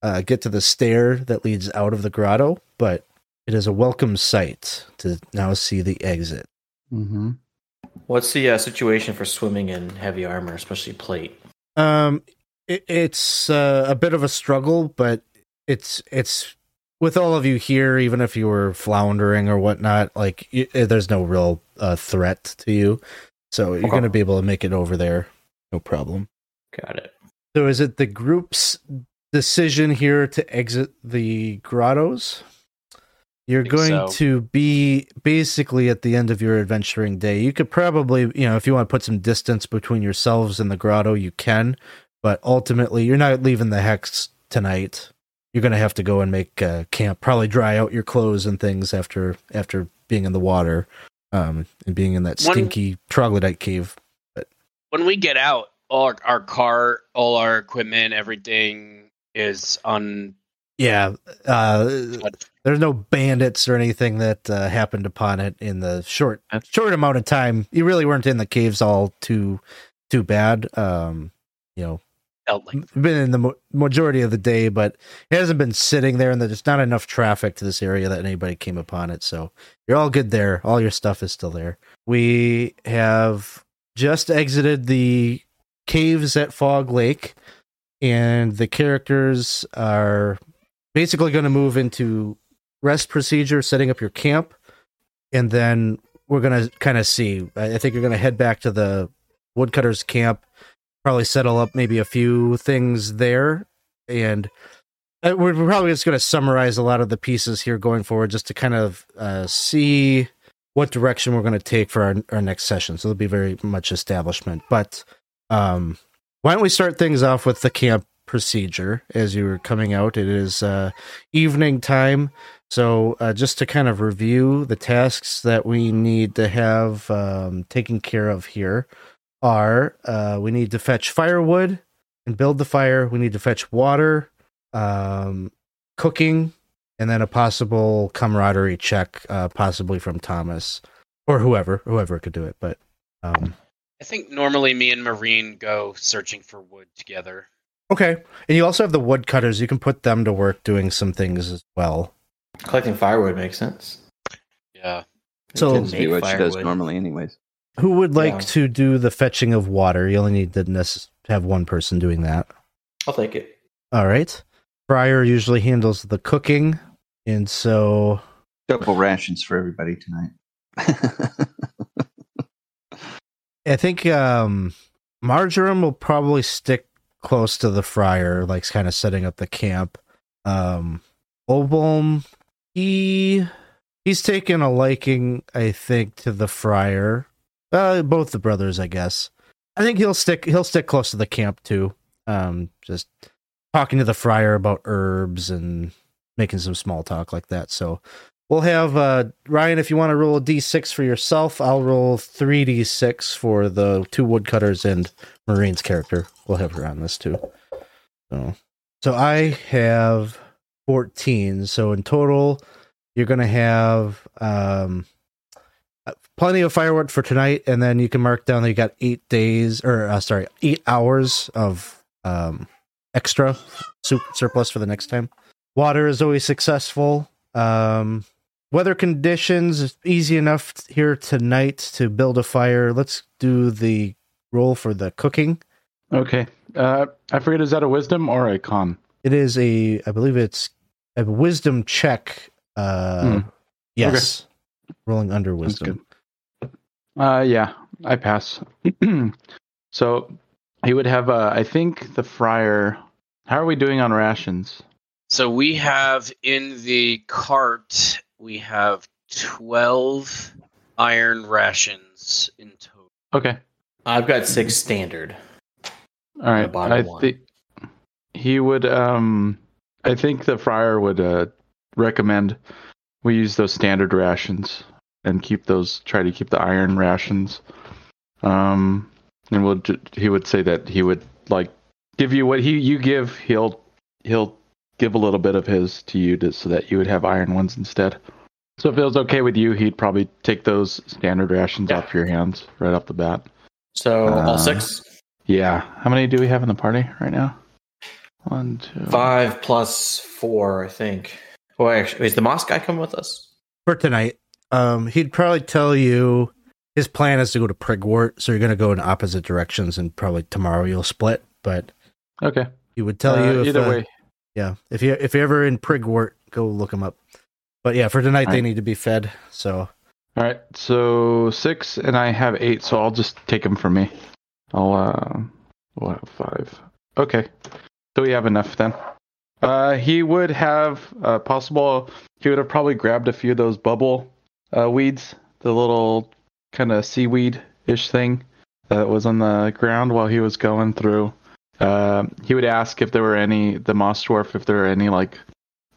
uh, get to the stair that leads out of the grotto, but it is a welcome sight to now see the exit. Mm-hmm. What's the uh, situation for swimming in heavy armor, especially plate? Um, it, it's uh, a bit of a struggle, but it's it's with all of you here. Even if you were floundering or whatnot, like you, there's no real uh, threat to you, so you're okay. going to be able to make it over there, no problem. Got it. So, is it the group's decision here to exit the grottos? You're going so. to be basically at the end of your adventuring day. You could probably, you know, if you want to put some distance between yourselves and the grotto, you can. But ultimately, you're not leaving the hex tonight. You're going to have to go and make uh, camp, probably dry out your clothes and things after after being in the water um, and being in that stinky when, troglodyte cave. But when we get out, all our, our car, all our equipment, everything is on. Yeah, uh, there's no bandits or anything that uh, happened upon it in the short short amount of time. You really weren't in the caves all too too bad. Um, you know, felt like been in the mo- majority of the day, but it hasn't been sitting there, and there's not enough traffic to this area that anybody came upon it. So you're all good there. All your stuff is still there. We have just exited the caves at Fog Lake, and the characters are basically going to move into rest procedure, setting up your camp, and then we're going to kind of see. I think you're going to head back to the woodcutter's camp, probably settle up maybe a few things there, and we're probably just going to summarize a lot of the pieces here going forward just to kind of uh, see what direction we're going to take for our, our next session. So it'll be very much establishment. But um, why don't we start things off with the camp procedure as you were coming out. It is uh, evening time, so uh, just to kind of review the tasks that we need to have um, taken care of here are uh, we need to fetch firewood and build the fire. We need to fetch water, um, cooking, and then a possible camaraderie check, uh, possibly from Thomas or whoever, whoever could do it. But um, I think normally me and Moreen go searching for wood together. Okay, and you also have the woodcutters. You can put them to work doing some things as well. Collecting firewood makes sense. Yeah, so it be what she does normally, anyways. Who would like yeah. to do the fetching of water? You only need to necess- have one person doing that. I'll take it. All right. Briar usually handles the cooking, and so... Double rations for everybody tonight. I think um, Marjoram will probably stick close to the friar, like kind of setting up the camp. Um, Obolm, he, he's taken a liking, I think, to the friar. Uh, both the brothers, I guess. I think he'll stick. He'll stick close to the camp too. Um, just talking to the friar about herbs and making some small talk like that. So we'll have uh, Ryan. If you want to roll a d six for yourself, I'll roll three d six for the two woodcutters and Marine's character. We'll have her on this too. So, so I have fourteen. So in total, you're going to have um. plenty of firewood for tonight, and then you can mark down that you got eight days, or uh, sorry, eight hours of um, extra surplus for the next time. Water is always successful. Um, weather conditions, easy enough here tonight to build a fire. Let's do the roll for the cooking. Okay. Uh, I forget, is that a wisdom or a con? It is a, I believe it's a wisdom check. Uh, mm. Yes. Okay. Rolling under wisdom. Uh, yeah, I pass. So he would have, uh, I think, the friar. How are we doing on rations? So we have in the cart, we have twelve iron rations in total. Okay. I've got six standard. All right. I think he would, um, I think the friar would uh, recommend we use those standard rations and keep those, try to keep the iron rations. Um, and we'll, he would say that he would like give you what he, you give, he'll, he'll give a little bit of his to you to, so that you would have iron ones instead. So if it was okay with you, he'd probably take those standard rations yeah. off your hands right off the bat. So uh, all six? Yeah. How many do we have in the party right now? One, two. Five plus four, I think. Oh, actually, is the Moss guy coming with us? For tonight, um, he'd probably tell you his plan is to go to Prigwort, so you're going to go in opposite directions, and probably tomorrow you'll split, but okay. He would tell uh, you if, either uh, way. Yeah, if, you, if you're ever in Prigwort, go look him up. But yeah, for tonight, all they right. need to be fed, so. All right, so six, and I have eight, so I'll just take them from me. I'll, uh, we'll have five. Okay, so we have enough then. Uh, he would have uh, possible. He would have probably grabbed a few of those bubble uh, weeds, the little kind of seaweed-ish thing that was on the ground while he was going through. Uh, he would ask if there were any, the moss dwarf, if there were any like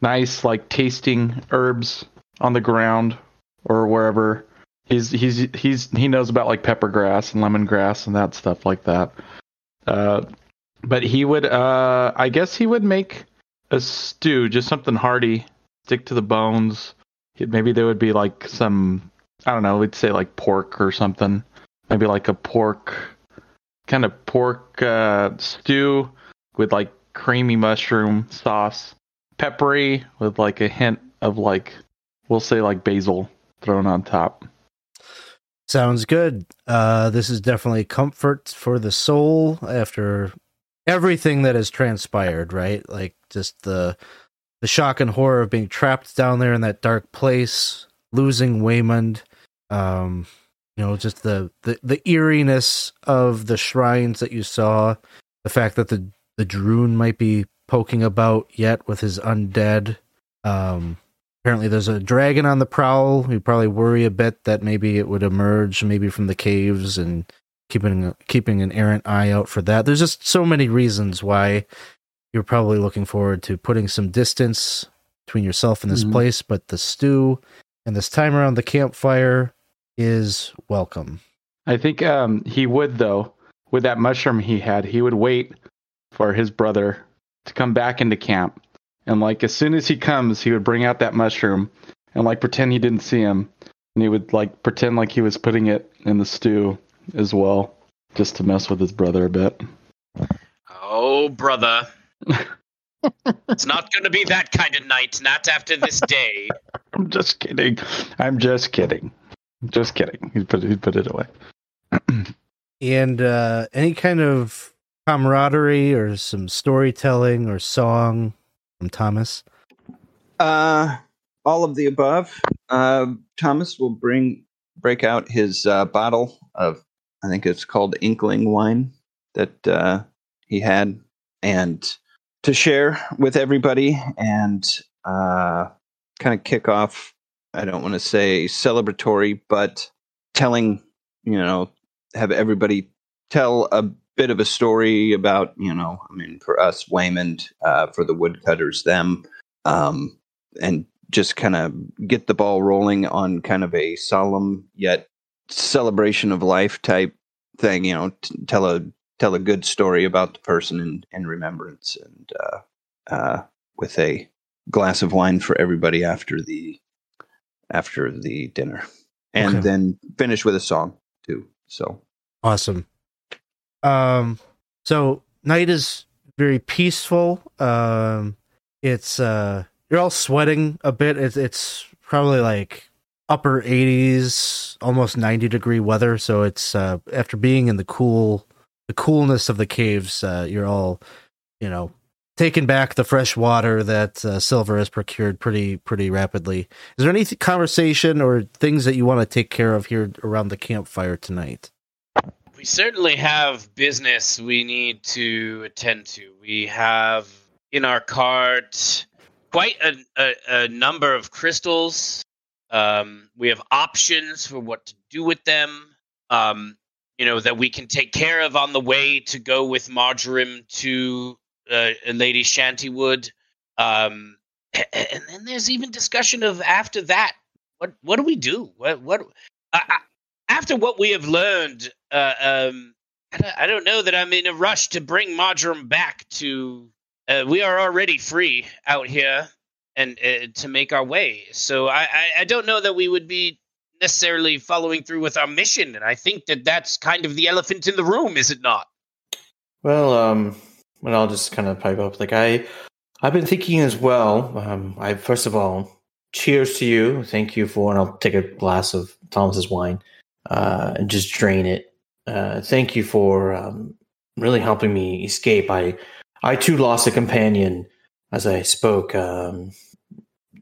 nice, like tasting herbs on the ground or wherever. He's he's he's he knows about like pepper grass and lemongrass and that stuff like that. Uh, but he would, uh, I guess, he would make a stew, just something hearty, stick to the bones. Maybe there would be like some, I don't know, we'd say like pork or something. Maybe like a pork, kind of pork uh, stew with like creamy mushroom sauce, peppery with like a hint of like, we'll say like basil thrown on top. Sounds good. Uh, this is definitely comfort for the soul after everything that has transpired, right? Like just the the shock and horror of being trapped down there in that dark place, losing Waymond, um, you know, just the, the, the eeriness of the shrines that you saw, the fact that the, the Droon might be poking about yet with his undead. Um, apparently there's a dragon on the prowl. You probably worry a bit that maybe it would emerge maybe from the caves and keeping keeping an errant eye out for that. There's just so many reasons why you're probably looking forward to putting some distance between yourself and this mm-hmm. place, but the stew and this time around the campfire is welcome. I think um, he would, though, with that mushroom he had, he would wait for his brother to come back into camp, And like as soon as he comes, he would bring out that mushroom and like pretend he didn't see him. And he would like pretend like he was putting it in the stew as well, just to mess with his brother a bit. Oh, brother. It's not going to be that kind of night, not after this day. I'm just kidding. I'm just kidding. Just kidding. He'd put, he'd put it away. And uh, any kind of camaraderie or some storytelling or song from Thomas? Uh, all of the above. Uh, Thomas will bring break out his uh, bottle of, I think it's called Inkling wine that uh, he had, and to share with everybody and uh, kind of kick off, I don't want to say celebratory, but telling, you know, have everybody tell a bit of a story about, you know, I mean, for us, Waymond, uh, for the woodcutters, them, um, and just kind of get the ball rolling on kind of a solemn yet celebration of life type thing, you know, t- tell a tell a good story about the person in, in remembrance, and uh, uh, with a glass of wine for everybody after the after the dinner. And okay. Then finish with a song too. So awesome. Um, so night is very peaceful. Um, it's uh, you're all sweating a bit. It's it's probably like upper eighties, almost ninety degree weather. So it's uh, after being in the cool, the coolness of the caves, uh, you're all, you know, taking back the fresh water that uh, Silver has procured pretty, pretty rapidly. Is there any th- conversation or things that you want to take care of here around the campfire tonight? We certainly have business we need to attend to. We have in our cart quite a, a, a number of crystals. Um, we have options for what to do with them, um, you know, that we can take care of on the way to go with Marjoram to uh, Lady Shantywood. Um, and then there's even discussion of after that, what what do we do? What what uh, after what we have learned? Uh, um, I don't, I don't know that I'm in a rush to bring Marjoram back to. Uh, we are already free out here. And uh, to make our way. So I, I, I don't know that we would be necessarily following through with our mission. And I think that that's kind of the elephant in the room, is it not? Well, um, and I'll just kind of pipe up. Like I, I've been thinking as well. Um, I first of all, cheers to you. Thank you for, and I'll take a glass of Thomas's wine uh, and just drain it. Uh, thank you for um, really helping me escape. I, I too lost a companion. As I spoke, um,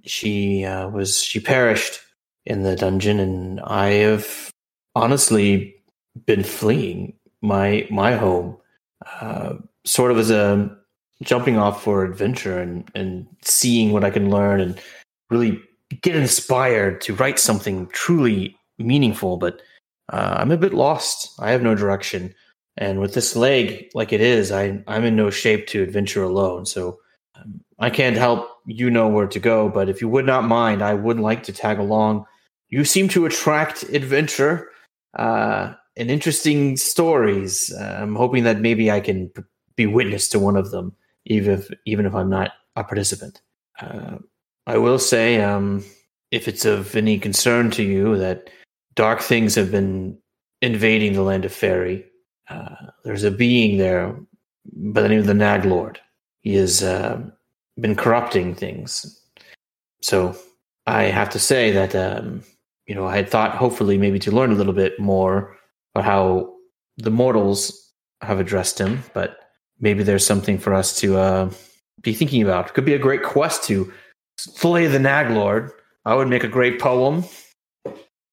she uh, was she perished in the dungeon, and I have honestly been fleeing my my home, uh, sort of as a jumping off for adventure and, and seeing what I can learn and really get inspired to write something truly meaningful. But uh, I'm a bit lost. I have no direction, and with this leg like it is, I I'm in no shape to adventure alone. So. I can't help you know where to go, but if you would not mind, I would like to tag along. You seem to attract adventure uh, and interesting stories. Uh, I'm hoping that maybe I can p- be witness to one of them, even if, even if I'm not a participant. Uh, I will say, um, if it's of any concern to you, that dark things have been invading the land of Faerie. Uh, there's a being there by the name of the Nag-Lord. He has uh, been corrupting things. So I have to say that, um, you know, I had thought hopefully maybe to learn a little bit more about how the mortals have addressed him, but maybe there's something for us to uh, be thinking about. It could be a great quest to slay the Nag-Lord. I would make a great poem.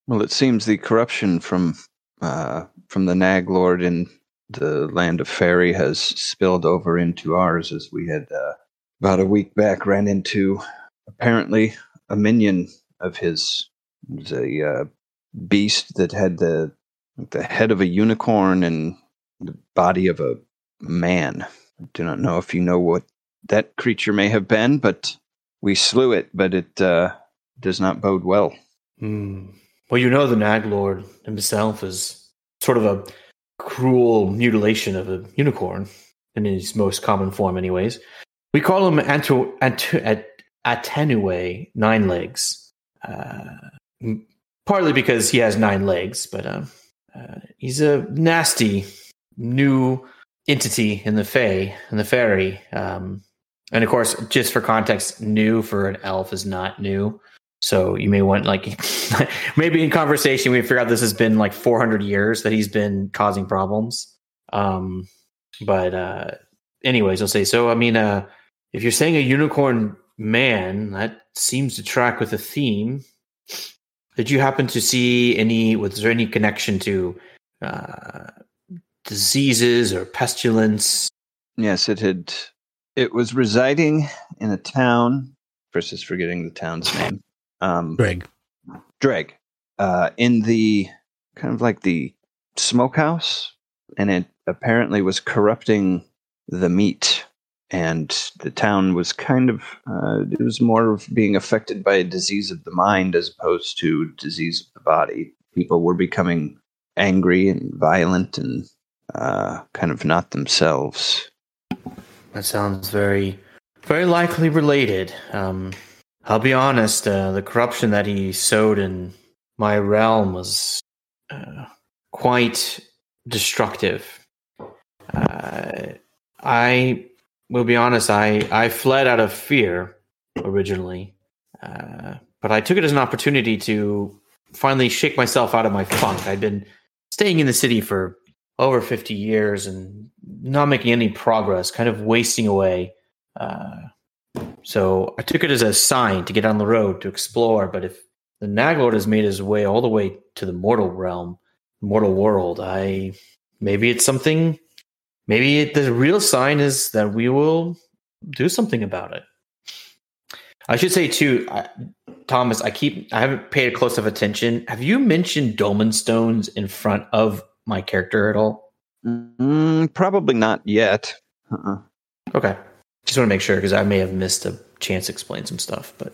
Well, it seems the corruption from uh, from the Nag-Lord in the land of Faerie has spilled over into ours, as we had uh, about a week back ran into apparently a minion of his, a uh, beast that had the the head of a unicorn and the body of a man. I do not know if you know what that creature may have been, but we slew it, but it uh, does not bode well. Mm. Well, you know, the Nag-Lord himself is sort of a cruel mutilation of a unicorn in its most common form anyways. We call him Anto, Anto, At, Atenue Nine Legs, uh, partly because he has nine legs, but uh, uh, he's a nasty new entity in the Fae, in the Fairy. Um, and of course, just for context, new for an elf is not new. So you may want, like, maybe in conversation we figure out this has been like four hundred years that he's been causing problems. Um, but uh, anyways, I'll say, so, I mean, uh, if you're saying a unicorn man, that seems to track with a theme. Did you happen to see any, was there any connection to uh, diseases or pestilence? Yes, it had, it was residing in a town. Chris is forgetting the town's name. Um, Dreg. Dreg. Uh, in the, kind of like the smokehouse, and it apparently was corrupting the meat, and the town was kind of, uh, it was more of being affected by a disease of the mind as opposed to disease of the body. People were becoming angry and violent and uh, kind of not themselves. That sounds very, very likely related. Um I'll be honest, uh, the corruption that he sowed in my realm was uh, quite destructive. Uh, I will be honest, I, I fled out of fear originally, uh, but I took it as an opportunity to finally shake myself out of my funk. I'd been staying in the city for over fifty years and not making any progress, kind of wasting away. Uh, So I took it as a sign to get on the road, to explore. But if the Nag-Lord has made his way all the way to the mortal realm, mortal world, I maybe it's something, maybe it, the real sign is that we will do something about it. I should say, too, I, Thomas, I keep, I haven't paid close enough attention. Have you mentioned dolmen stones in front of my character at all? Mm, probably not yet. Uh-uh. Okay. Just want to make sure, because I may have missed a chance to explain some stuff. But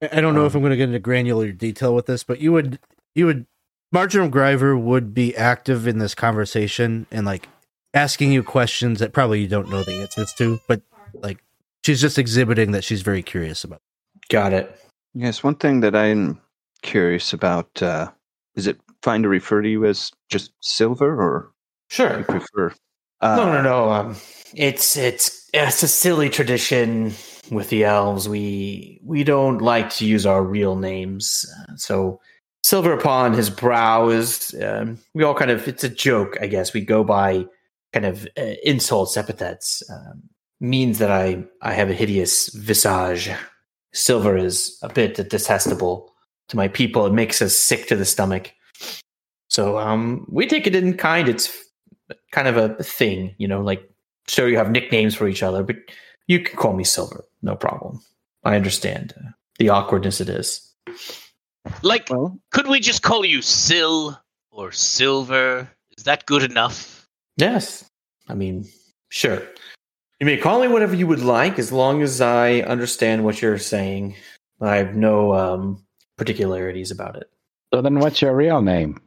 I don't know um, if I'm going to get into granular detail with this, but you would, you would, Marjoram McGriver would be active in this conversation and like asking you questions that probably you don't know the answers to, but like she's just exhibiting that she's very curious about. Got it. Yes, one thing that I'm curious about uh, is it fine to refer to you as just Silver, or sure, you prefer? Uh, no, no, no. Um, it's it's it's a silly tradition with the elves. We we don't like to use our real names. Uh, so Silver Upon His Brow is um, we all kind of, it's a joke, I guess. We go by kind of uh, insults, epithets. Um, means that I I have a hideous visage. Silver is a bit detestable to my people. It makes us sick to the stomach. So um, we take it in kind. It's kind of a thing, you know, like, sure, you have nicknames for each other, but you can call me Silver, no problem. I understand uh, the awkwardness it is. Like, well, could we just call you Sil or Silver? Is that good enough? Yes. I mean, sure. You may call me whatever you would like, as long as I understand what you're saying. I have no um, particularities about it. So then what's your real name?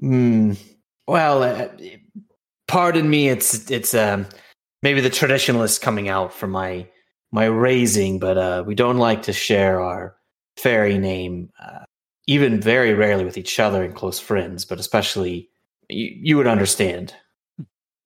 Hmm. Well, uh, pardon me. It's it's um, maybe the traditionalist coming out from my my raising, but uh, we don't like to share our fairy name, uh, even very rarely with each other and close friends. But especially, you, you would understand,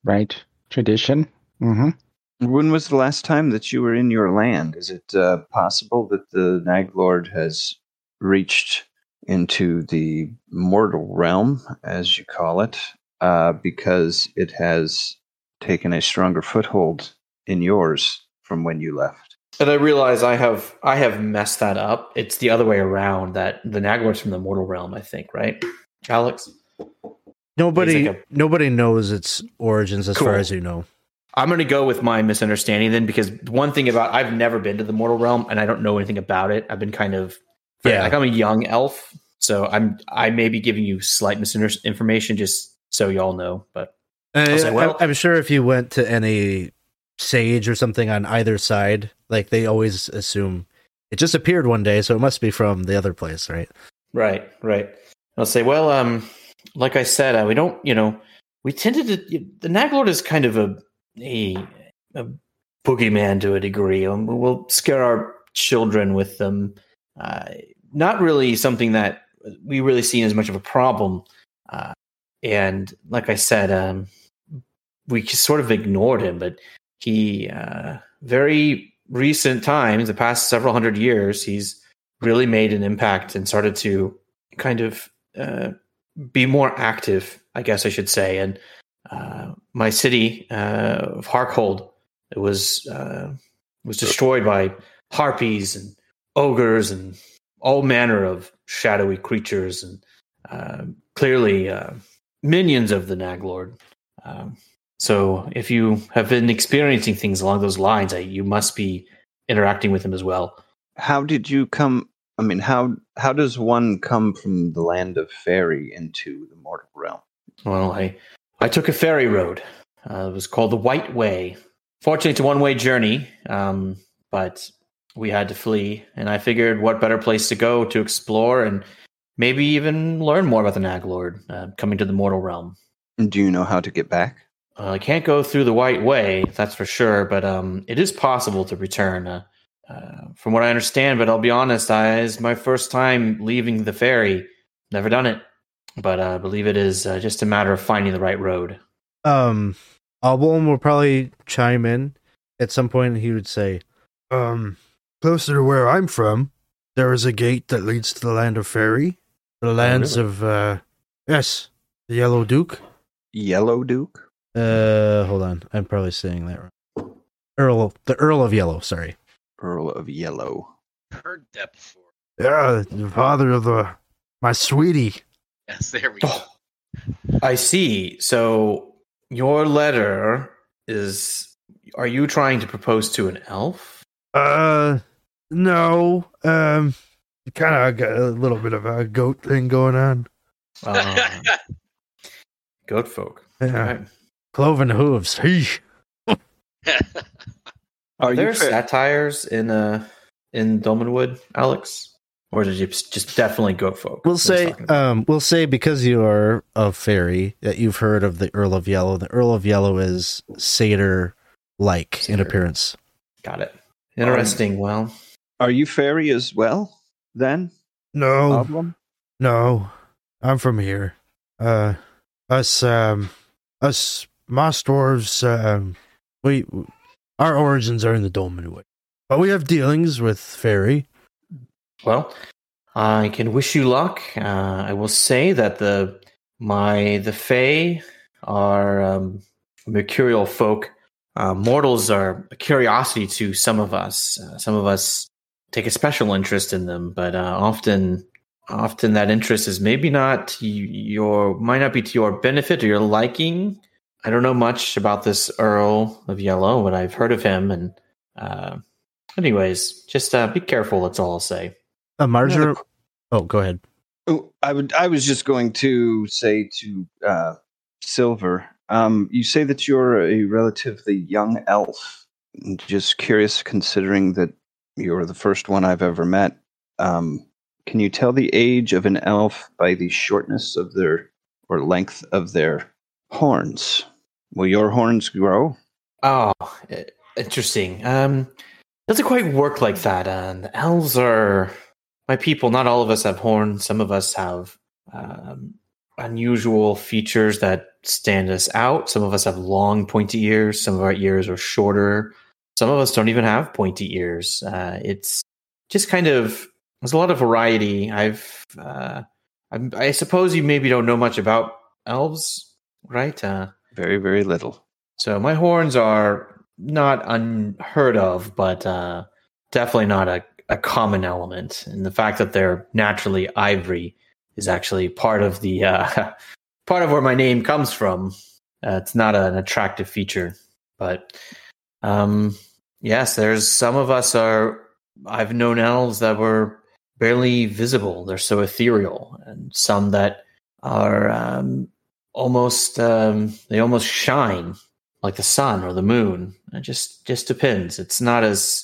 right? Tradition. Mm-hmm. When was the last time that you were in your land? Is it uh, possible that the Nag-Lord has reached into the mortal realm, as you call it, uh, because it has taken a stronger foothold in yours from when you left? And I realize I have I have messed that up. It's the other way around, that the Nag-Lord's from the mortal realm, I think, right, Alex? Nobody like a... nobody knows its origins as cool. far as you know. I'm going to go with my misunderstanding then, because one thing about, I've never been to the mortal realm, and I don't know anything about it. I've been kind of Yeah, like I'm a young elf, so I'm I may be giving you slight misinformation just so y'all know. But uh, I say, well, I'm sure if you went to any sage or something on either side, like they always assume it just appeared one day, so it must be from the other place, right? Right, right. I'll say, well, um, like I said, uh, we don't, you know, we tended to the Nag-Lord is kind of a a, a boogeyman to a degree. We'll scare our children with them. Uh, not really something that we really see as much of a problem. Uh, and like I said, um, we sort of ignored him, but he, uh, very recent times, the past several hundred years, he's really made an impact and started to kind of uh, be more active, I guess I should say. And uh, my city uh, of Harkhold, it was uh, was destroyed by harpies and ogres and all manner of shadowy creatures and uh, clearly uh, minions of the Nag-Lord. Um, so if you have been experiencing things along those lines, I, you must be interacting with him as well. How did you come... I mean, how how does one come from the land of fairy into the mortal realm? Well, I, I took a fairy road. Uh, it was called the White Way. Fortunately, it's a one-way journey, um, but we had to flee, and I figured what better place to go to explore and maybe even learn more about the Nag-Lord uh, coming to the mortal realm. Do you know how to get back? Uh, I can't go through the White Way, that's for sure, but um, it is possible to return, uh, uh, from what I understand, but I'll be honest, I, it's my first time leaving the ferry. Never done it, but uh, I believe it is uh, just a matter of finding the right road. Um... Obolm will probably chime in at some point, and he would say, um, closer to where I'm from, there is a gate that leads to the land of fairy, the lands oh, really? of, uh, yes, the Yellow Duke. Yellow Duke? Uh, hold on. I'm probably saying that wrong. Earl, the Earl of Yellow, sorry. Earl of Yellow. Heard that before. Yeah, the father of the, my sweetie. Yes, there we oh. go. I see. So... Your letter is... Are you trying to propose to an elf? Uh, no. Um, kind of got a little bit of a goat thing going on. Uh, goat folk. Yeah. Right. Cloven hooves. Are there satires in uh in Dolmenwood, Alex? Or did you just definitely goat folk? We'll say, um, we'll say because you are a fairy that you've heard of the Earl of Yellow. The Earl of Yellow is satyr-like in appearance. Got it. Interesting. Um, well, are you fairy as well? Then no, Problem? no. I'm from here. Uh, us, um, us Moss dwarves. Um, we our origins are in the Dolmenwood, but we have dealings with fairy. Well, I can wish you luck. Uh, I will say that the my the Fae are um, mercurial folk. Uh, mortals are a curiosity to some of us. Uh, some of us take a special interest in them, but uh, often, often that interest is maybe not your might not be to your benefit or your liking. I don't know much about this Earl of Yellow, but I've heard of him, and uh, anyways, just uh, be careful. That's all I'll say. Uh, Marjoram, no, oh, go ahead. Oh, I would. I was just going to say to uh, Silver. Um, you say that you're a relatively young elf. I'm just curious, considering that you're the first one I've ever met. Um, can you tell the age of an elf by the shortness of their or length of their horns? Will your horns grow? Oh, interesting. Um, doesn't quite work like that. Uh, the elves are. My people, not all of us have horns. Some of us have um, unusual features that stand us out. Some of us have long, pointy ears. Some of our ears are shorter. Some of us don't even have pointy ears. Uh, it's just kind of there's a lot of variety. I've, uh, I'm, I suppose you maybe don't know much about elves, right? Uh, very, very little. So my horns are not unheard of, but uh, definitely not a. a common element, and the fact that they're naturally ivory is actually part of the uh, part of where my name comes from. Uh, it's not an attractive feature, but um, yes, there's some of us are. I've known elves that were barely visible; they're so ethereal, and some that are um, almost um, they almost shine like the sun or the moon. It just just depends. It's not as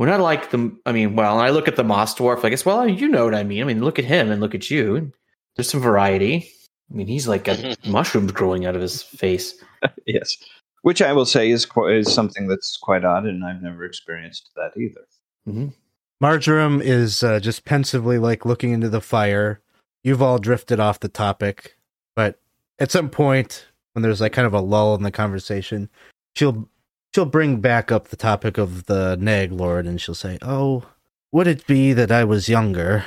We're not like the, I mean, well, I look at the Moss Dwarf, I guess, well, you know what I mean. I mean, look at him and look at you. There's some variety. I mean, he's like got mushrooms growing out of his face. Yes. Which I will say is qu- is something that's quite odd, and I've never experienced that either. Mm-hmm. Marjoram is uh, just pensively, like, looking into the fire. You've all drifted off the topic, but at some point, when there's like kind of a lull in the conversation, she'll she'll bring back up the topic of the Nag-Lord, and she'll say, "Oh, would it be that I was younger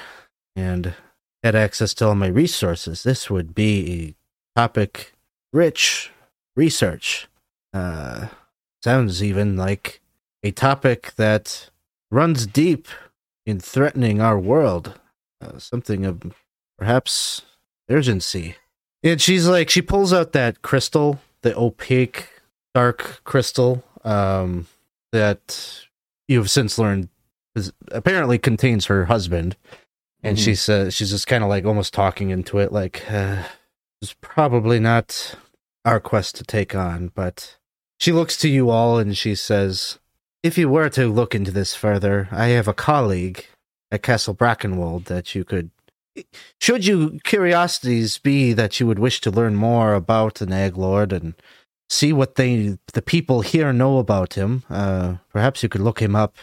and had access to all my resources? This would be a topic rich research. Uh, sounds even like a topic that runs deep in threatening our world. Uh, something of perhaps urgency." And she's like, she pulls out that crystal, the opaque, dark crystal um, that you've since learned is, apparently contains her husband. And mm-hmm. she says, she's just kind of like almost talking into it, like, uh, it's probably not our quest to take on, but she looks to you all and she says, "If you were to look into this further, I have a colleague at Castle Brackenwold that you could, should you curiosities be that you would wish to learn more about the Nag-Lord and see what they, the people here know about him, uh, perhaps you could look him up.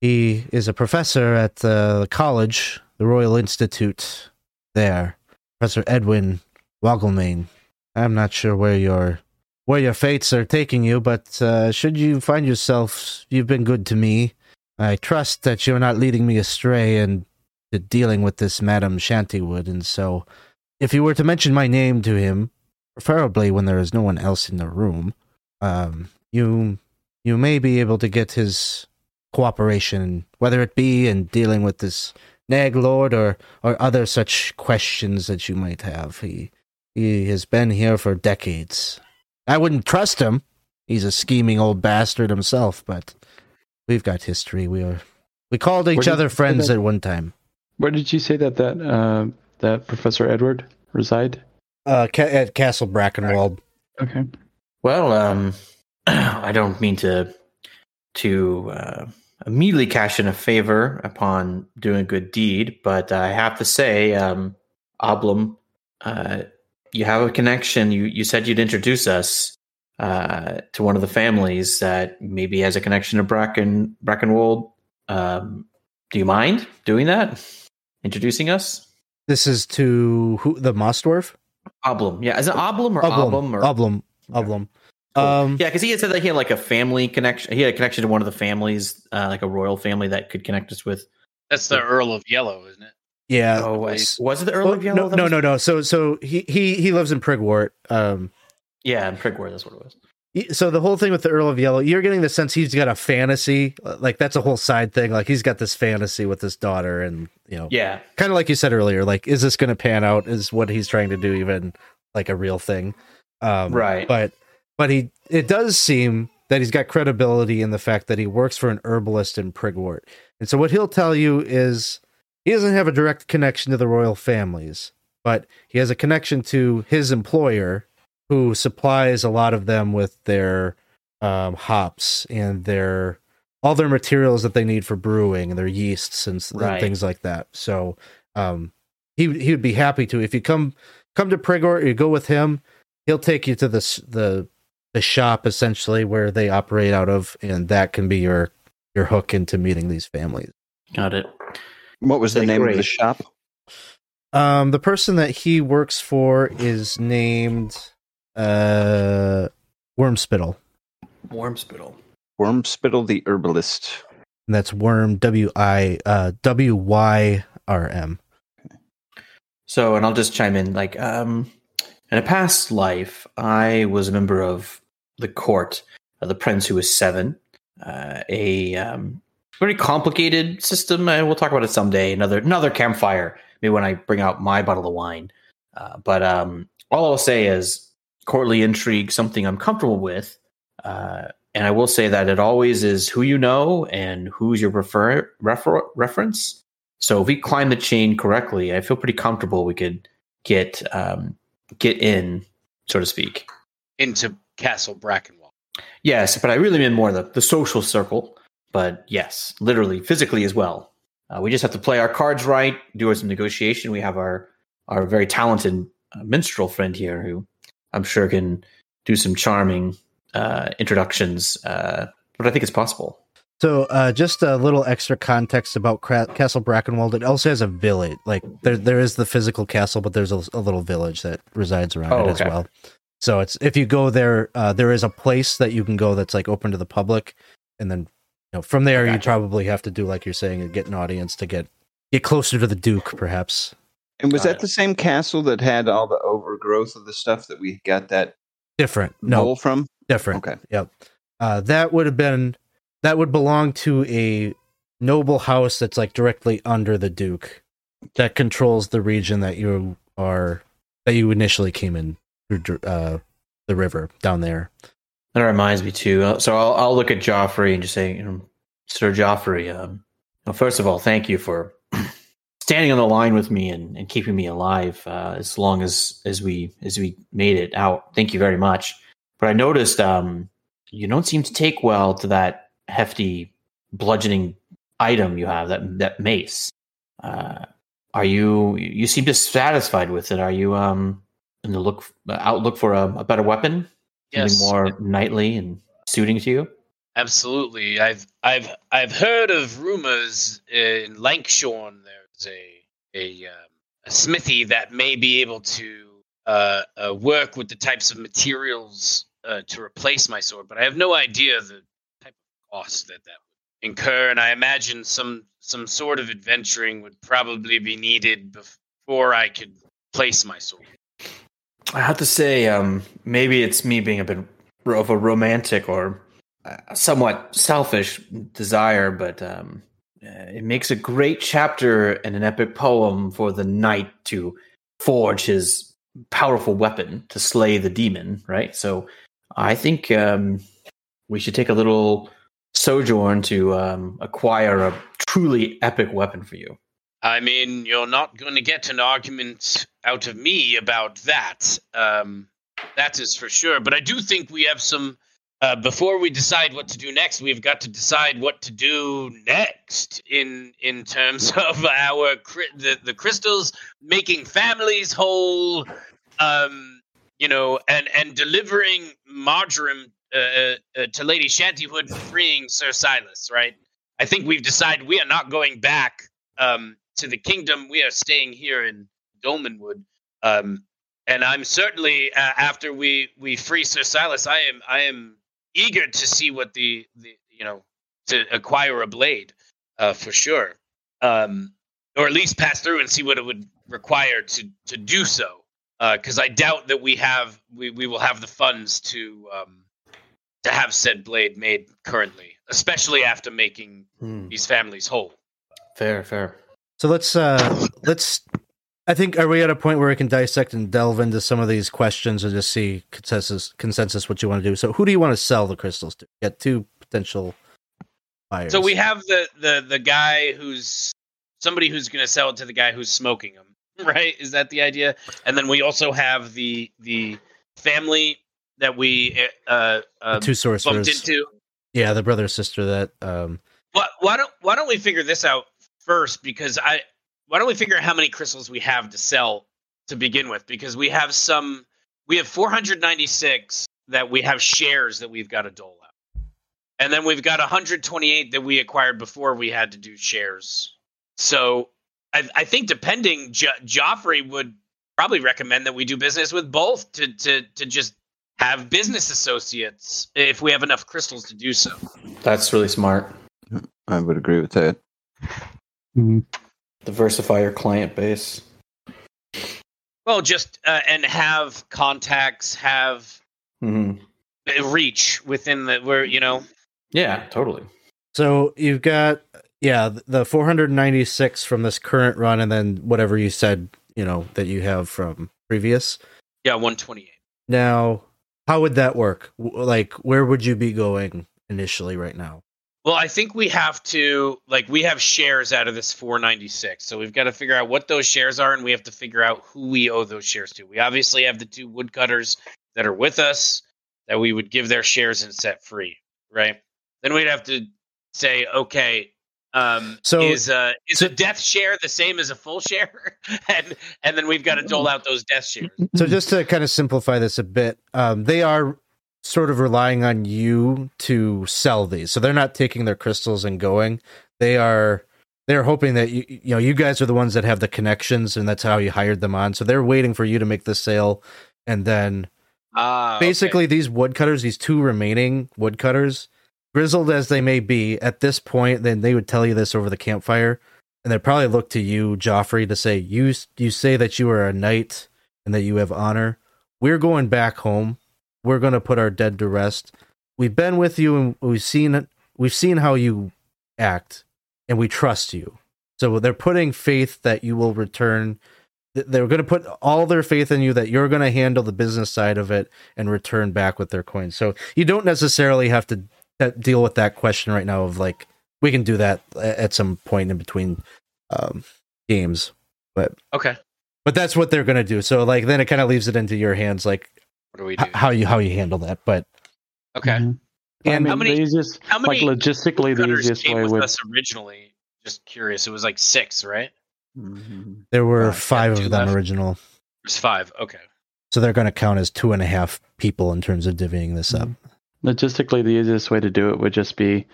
He is a professor at the college, the Royal Institute there, Professor Edwin Wogglemane. I'm not sure where your where your fates are taking you, but uh, should you find yourself, you've been good to me. I trust that you're not leading me astray and to dealing with this Madame Shantywood, and so if you were to mention my name to him, preferably when there is no one else in the room, um, you you may be able to get his cooperation, whether it be in dealing with this Nag-Lord or, or other such questions that you might have. He... He has been here for decades. I wouldn't trust him. He's a scheming old bastard himself, but we've got history. We are we called each other friends at one time." Where did you say that that uh, that Professor Edward reside? Uh, ca- at Castle Brackenwald. Okay. Well, um, I don't mean to to uh, immediately cash in a favor upon doing a good deed, but I have to say, um, Oblum, uh. You have a connection. You you said you'd introduce us uh, to one of the families that maybe has a connection to Bracken Brackenwold. Um, do you mind doing that? Introducing us? This is to who? The Mosdorf? Oblum. Yeah. Is it Oblum or Oblum? Oblum. Or? Oblum. Oblum. Cool. Um, yeah, because he had said that he had like a family connection. He had a connection to one of the families, uh, like a royal family that could connect us with. That's the Earl of Yellow, isn't it? Yeah. Oh, was it the Earl of Yellow? No, no, no, no. So, so he, he, he lives in Prigwort. Um, yeah, in Prigwort, that's what it was. So the whole thing with the Earl of Yellow, you're getting the sense he's got a fantasy. Like that's a whole side thing. Like he's got this fantasy with his daughter, and you know, yeah, kind of like you said earlier. Like, is this going to pan out? Is what he's trying to do even like a real thing? Um, right. But, but he, it does seem that he's got credibility in the fact that he works for an herbalist in Prigwort, and so what he'll tell you is, he doesn't have a direct connection to the royal families, but he has a connection to his employer, who supplies a lot of them with their um, hops and their all their materials that they need for brewing and their yeasts and, right. and things like that. So um, he he would be happy to, if you come come to Prigor, you go with him. He'll take you to the the the shop essentially where they operate out of, and that can be your your hook into meeting these families. Got it. What was the name of the shop? Um, the person that he works for is named uh, Wyrmspittle. Wyrmspittle. Wyrmspittle the herbalist. And that's Worm, W I, uh, W Y R M. Okay. So, and I'll just chime in, like, um, in a past life, I was a member of the court of the prince who was seven, uh, a... Um, very complicated system, and we'll talk about it someday. Another another campfire, maybe when I bring out my bottle of wine. Uh, but um, all I'll say is courtly intrigue, something I'm comfortable with. Uh, and I will say that it always is who you know and who's your refer- refer- reference. So if we climb the chain correctly, I feel pretty comfortable we could get um, get in, so to speak. Into Castle Brackenwell. Yes, but I really mean more the, the social circle. But yes, literally, physically as well. Uh, we just have to play our cards right, do some negotiation. We have our, our very talented uh, minstrel friend here who I'm sure can do some charming uh, introductions, uh, but I think it's possible. So uh, just a little extra context about Cra- Castle Brackenwold. It also has a village. Like there, there is the physical castle, but there's a, a little village that resides around oh, it okay. as well. So it's if you go there, uh, there is a place that you can go that's like open to the public, and then you know, from there gotcha. you probably have to do like you're saying and get an audience to get get closer to the Duke, perhaps. And was got that it. the same castle that had all the overgrowth of the stuff that we got that different no from different? Okay, yep. Uh, that would have been. That would belong to a noble house that's like directly under the Duke that controls the region that you are, that you initially came in through uh, the river down there. That reminds me too. So I'll, I'll look at Joffrey and just say, you know, Sir Joffrey, um, well, first of all, thank you for standing on the line with me and, and keeping me alive uh, as long as, as we, as we made it out. Thank you very much. But I noticed um, you don't seem to take well to that hefty bludgeoning item you have, that that mace. Uh, are you you seem dissatisfied with it? Are you um in the look out look for a, a better weapon? Yes, something more knightly and suiting to you. Absolutely. I've I've I've heard of rumors in Lankshorn. There's a a, um, a smithy that may be able to uh, uh, work with the types of materials uh, to replace my sword, but I have no idea that. That that would incur, and I imagine some some sort of adventuring would probably be needed before I could place my sword. I have to say, um, maybe it's me being a bit of a romantic or uh, somewhat selfish desire, but um, it makes a great chapter in an epic poem for the knight to forge his powerful weapon to slay the demon, right? So I think um, we should take a little sojourn to um, acquire a truly epic weapon for you. I mean, you're not going to get an argument out of me about that. Um, that is for sure. But I do think we have some, uh, before we decide what to do next, we've got to decide what to do next in in terms of our the, the crystals, making families whole, um, you know, and, and delivering Marjoram Uh, uh, to Lady Shantywood for freeing Sir Silas, right? I think we've decided we are not going back um, to the kingdom. We are staying here in Dolmenwood. Um, and I'm certainly, uh, after we, we free Sir Silas, I am I am eager to see what the, the you know, to acquire a blade, uh, for sure. Um, or at least pass through and see what it would require to, to do so. Because uh, I doubt that we have, we, we will have the funds to... Um, to have said blade made currently, especially after making hmm. these families whole. Fair, fair. So let's, uh, let's, I think, are we at a point where we can dissect and delve into some of these questions and just see consensus, consensus, what you want to do? So who do you want to sell the crystals to? You got two potential buyers. So we have the, the, the guy who's, somebody who's going to sell it to the guy who's smoking them, right? Is that the idea? And then we also have the, the family that we uh, uh, two sorcerers bumped into. Yeah, the brother and sister that... Um... Why, why don't why don't we figure this out first? Because I... Why don't we figure out how many crystals we have to sell to begin with? Because we have some... We have four hundred ninety-six that we have shares that we've got to dole out. And then we've got one hundred twenty-eight that we acquired before we had to do shares. So I, I think depending... Jo- Joffrey would probably recommend that we do business with both to to, to just... have business associates if we have enough crystals to do so. That's really smart. I would agree with that. Mm-hmm. Diversify your client base. Well, just uh, and have contacts, have mm-hmm. reach within the where you know. Yeah, totally. So you've got yeah the four hundred ninety-six from this current run, and then whatever you said you know that you have from previous. Yeah, one hundred twenty-eight now. How would that work? Like, where would you be going initially right now? Well, I think we have to, like, we have shares out of this four ninety-six. So we've got to figure out what those shares are, and we have to figure out who we owe those shares to. We obviously have the two woodcutters that are with us that we would give their shares and set free, right? Then we'd have to say, okay, um, so, is, uh, is so, a death share the same as a full share? and and then we've got to dole out those death shares. So just to kind of simplify this a bit, um, they are sort of relying on you to sell these. So they're not taking their crystals and going. They are they're hoping that you you know you guys are the ones that have the connections, and that's how you hired them on. So they're waiting for you to make the sale, and then uh, basically okay. these woodcutters, these two remaining woodcutters, grizzled as they may be at this point, then they would tell you this over the campfire, and they probably look to you, Geoffrey, to say you you say that you are a knight and that you have honor. We're going back home. We're going to put our dead to rest. We've been with you, and we've seen we've seen how you act, and we trust you. So they're putting faith that you will return. They're going to put all their faith in you that you're going to handle the business side of it and return back with their coins. So you don't necessarily have to deal with that question right now of like, we can do that at some point in between um, games. But okay. But that's what they're going to do. So like, then it kind of leaves it into your hands, like, what do we do? How you how you handle that, but okay. Mm-hmm. And I mean, how many? Easiest, how many? Like logistically, the easiest way with, with us originally. Just curious, it was like six, right? Mm-hmm. There were uh, five of them left. Original. There's five. Okay. So they're going to count as two and a half people in terms of divvying this mm-hmm. up. Logistically, the easiest way to do it would just be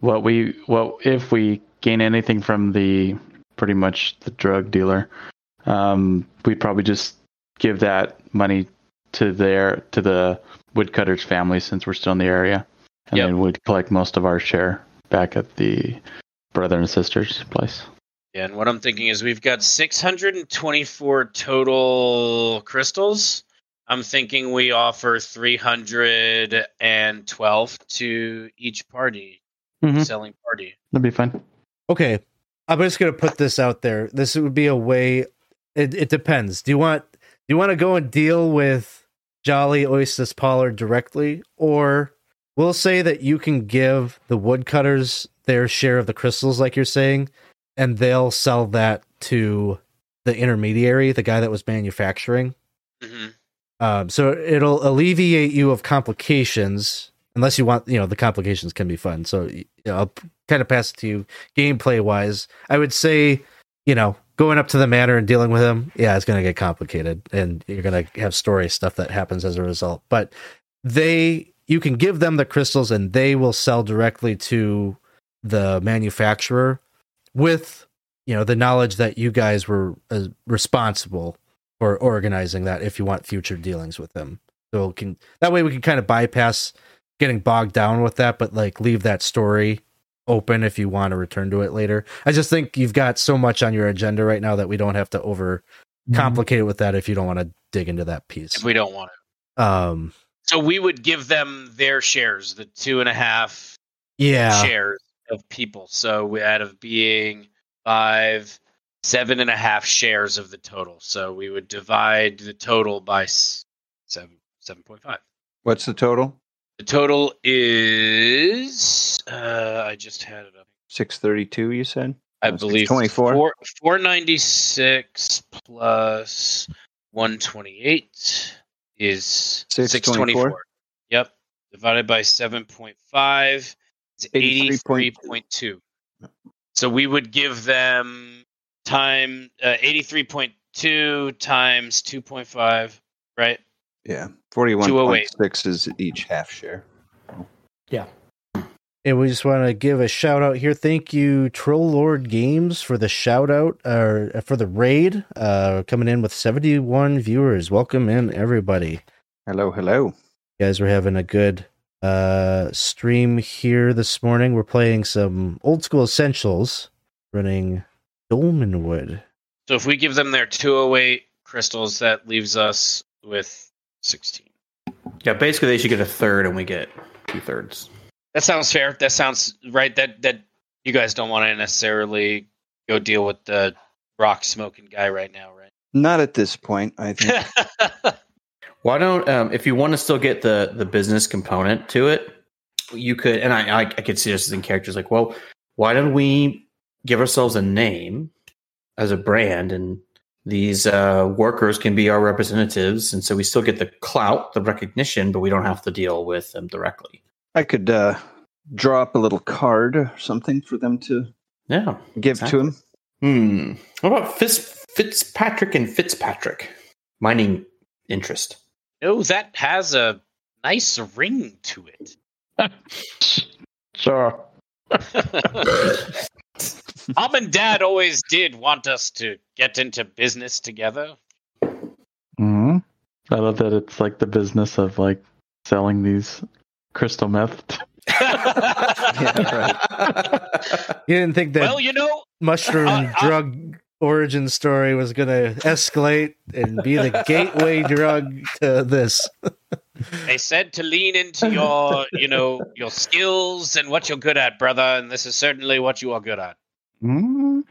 what we well if we gain anything from the pretty much the drug dealer, um, we probably just give that money to their to the woodcutter's family since we're still in the area, and yep. then we'd collect most of our share back at the brother and sister's place. Yeah, and what I'm thinking is we've got six hundred twenty-four total crystals. I'm thinking we offer three hundred twelve to each party, mm-hmm. selling party. That'd be fine. Okay, I'm just gonna put this out there. This would be a way. It, it depends. Do you want do you want to go and deal with Jolly Oasis Pollard directly, or we'll say that you can give the woodcutters their share of the crystals, like you're saying, and they'll sell that to the intermediary, the guy that was manufacturing. Mm-hmm. Um, so it'll alleviate you of complications, unless you want, you know, the complications can be fun. So you know, I'll kind of pass it to you gameplay wise. I would say, you know, going up to the manor and dealing with him, yeah, it's going to get complicated, and you're going to have story stuff that happens as a result. But they, you can give them the crystals, and they will sell directly to the manufacturer with, you know, the knowledge that you guys were uh, responsible for organizing that. If you want future dealings with them, so it can that way we can kind of bypass getting bogged down with that, but like leave that story open if you want to return to it later. I just think you've got so much on your agenda right now that we don't have to over complicate it with that if you don't want to dig into that piece. If we don't want to. Um, so we would give them their shares, the two and a half yeah. shares of people. So we out of being five, seven and a half shares of the total. So we would divide the total by seven, seven point five. What's the total? The total is, uh, I just had it up. six thirty-two, you said? I believe. twenty-four. four ninety-six plus one twenty-eight is six twenty-four. Yep. Divided by seven point five is eighty-three point two. So we would give them time uh, eighty-three point two times two point five, right? Yeah, forty-one point six is each half share. Yeah. And we just want to give a shout out here. Thank you, Troll Lord Games, for the shout out or uh, for the raid. Uh, coming in with seventy-one viewers. Welcome in, everybody. Hello, hello. You guys, we're having a good uh, stream here this morning. We're playing some Old School Essentials, running Dolmenwood. So if we give them their two oh eight crystals, that leaves us with sixteen. Yeah, basically they should get a third and we get two thirds. That sounds fair. That sounds right. That that you guys don't want to necessarily go deal with the rock smoking guy right now, right? Not at this point, I think. Why don't um, if you want to still get the, the business component to it, you could, and I I, I could see this in characters like, well, why don't we give ourselves a name as a brand, and these uh, workers can be our representatives, and so we still get the clout, the recognition, but we don't have to deal with them directly. I could uh, draw up a little card or something for them to yeah, give exactly. to him. Hmm. What about Fitz, Fitzpatrick and Fitzpatrick? Mining interest. No, that has a nice ring to it. Sure. Mom and Dad always did want us to get into business together. Mm-hmm. I love that it's like the business of like selling these crystal meth. Yeah, right. You didn't think that well, you know, mushroom uh, drug uh, origin story was going to escalate and be the gateway drug to this. They said to lean into your, you know, your skills and what you're good at, brother, and this is certainly what you are good at. Mm.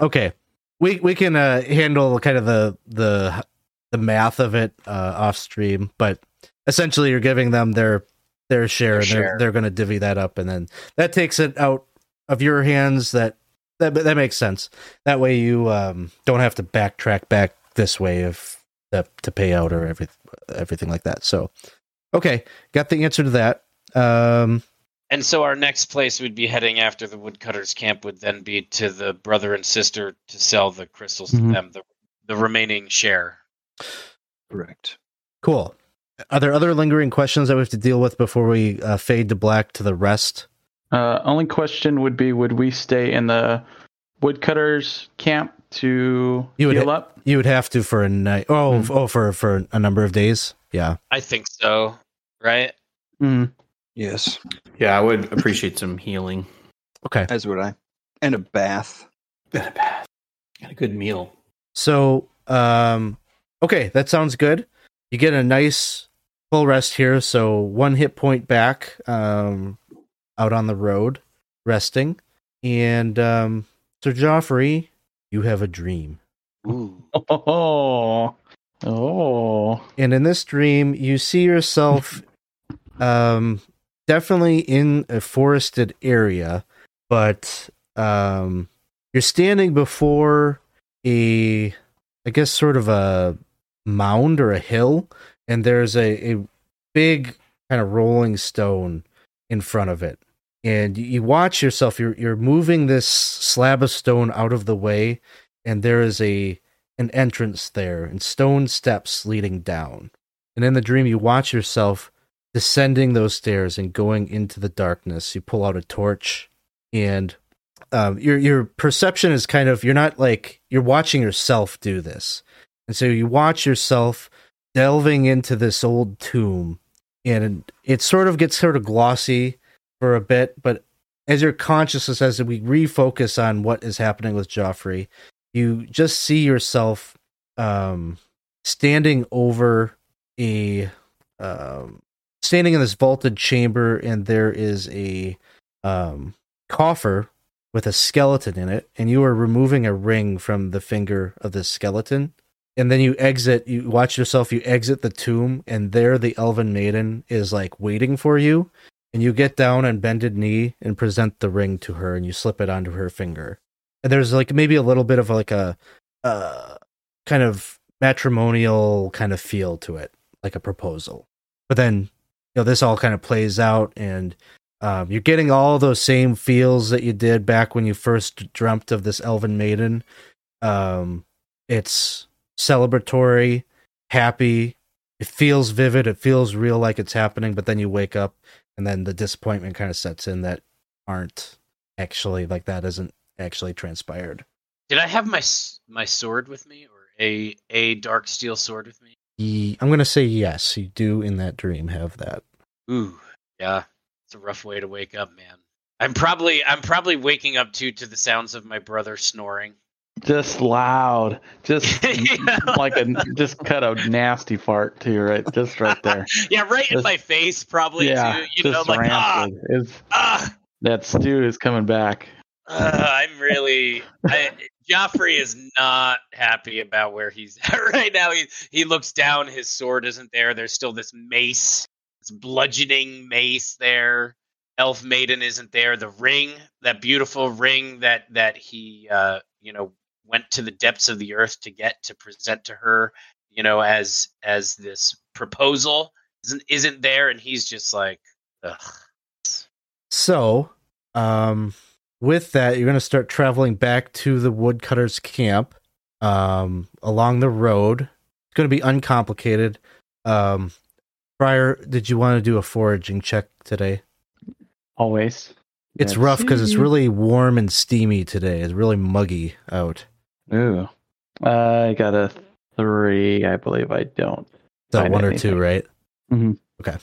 Okay, we we can uh, handle kind of the the the math of it uh, off stream, but essentially you're giving them their their share, their and share. they're they're going to divvy that up, and then that takes it out of your hands. That that that makes sense. That way you um, don't have to backtrack back this way if uh, to pay out or everything everything like that. So, okay, got the answer to that. Um, And so our next place we'd be heading after the woodcutter's camp would then be to the brother and sister to sell the crystals mm-hmm. to them, the, the remaining share. Correct. Cool. Are there other lingering questions that we have to deal with before we uh, fade to black to the rest? Uh, only question would be, would we stay in the woodcutter's camp to you would heal ha- up? You would have to for a night. Oh, mm-hmm. oh for, for a number of days? Yeah. I think so, right? Mm-hmm. Yes. Yeah, I would appreciate some healing. Okay. As would I. And a bath. And a bath. And a good meal. So, um, okay, that sounds good. You get a nice full rest here, so one hit point back um, out on the road, resting. And um, Sir Geoffrey, you have a dream. Ooh. Oh. Oh. And in this dream, you see yourself... um. Definitely in a forested area, but um, you're standing before a, I guess, sort of a mound or a hill, and there's a, a big kind of rolling stone in front of it. And you watch yourself, you're you're moving this slab of stone out of the way, and there is a an entrance there, and stone steps leading down. And in the dream, you watch yourself descending those stairs and going into the darkness. You pull out a torch, and um, your your perception is kind of, you're not like, you're watching yourself do this. And so you watch yourself delving into this old tomb, and it sort of gets sort of glossy for a bit, but as your consciousness, as we refocus on what is happening with Geoffrey, you just see yourself um, standing over a... Um, standing in this vaulted chamber, and there is a um, coffer with a skeleton in it, and you are removing a ring from the finger of the skeleton. And then you exit, you watch yourself, you exit the tomb, and there the elven maiden is like waiting for you, and you get down on bended knee and present the ring to her, and you slip it onto her finger. And there's like maybe a little bit of like a uh, kind of matrimonial kind of feel to it, like a proposal. But then you know, this all kind of plays out, and um, you're getting all those same feels that you did back when you first dreamt of this elven maiden. Um, it's celebratory, happy. It feels vivid. It feels real, like it's happening. But then you wake up, and then the disappointment kind of sets in that aren't actually like that isn't actually transpired. Did I have my my sword with me, or a a dark steel sword with me? I'm going to say yes, you do in that dream have that. Ooh, yeah. It's a rough way to wake up, man. I'm probably I'm probably waking up too to the sounds of my brother snoring. Just loud. Just yeah. like a just cut a nasty fart too, right? Just right there. Yeah, right just, in my face probably yeah, too. You know, like ah, ah, that dude is coming back. Uh, I'm really I, Geoffrey is not happy about where he's at right now. He he looks down. His sword isn't there. There's still this mace, this bludgeoning mace there. Elf Maiden isn't there. The ring, that beautiful ring that that he uh, you know went to the depths of the earth to get to present to her, you know, as as this proposal isn't isn't there, and he's just like, ugh. So, um. With that, you're going to start traveling back to the woodcutter's camp um, along the road. It's going to be uncomplicated. Um, Prior, did you want to do a foraging check today? Always. It's yes. rough because it's really warm and steamy today. It's really muggy out. Ooh. Uh, I got a three. I believe I don't. That one or anything. Two, right? Mm-hmm. Okay.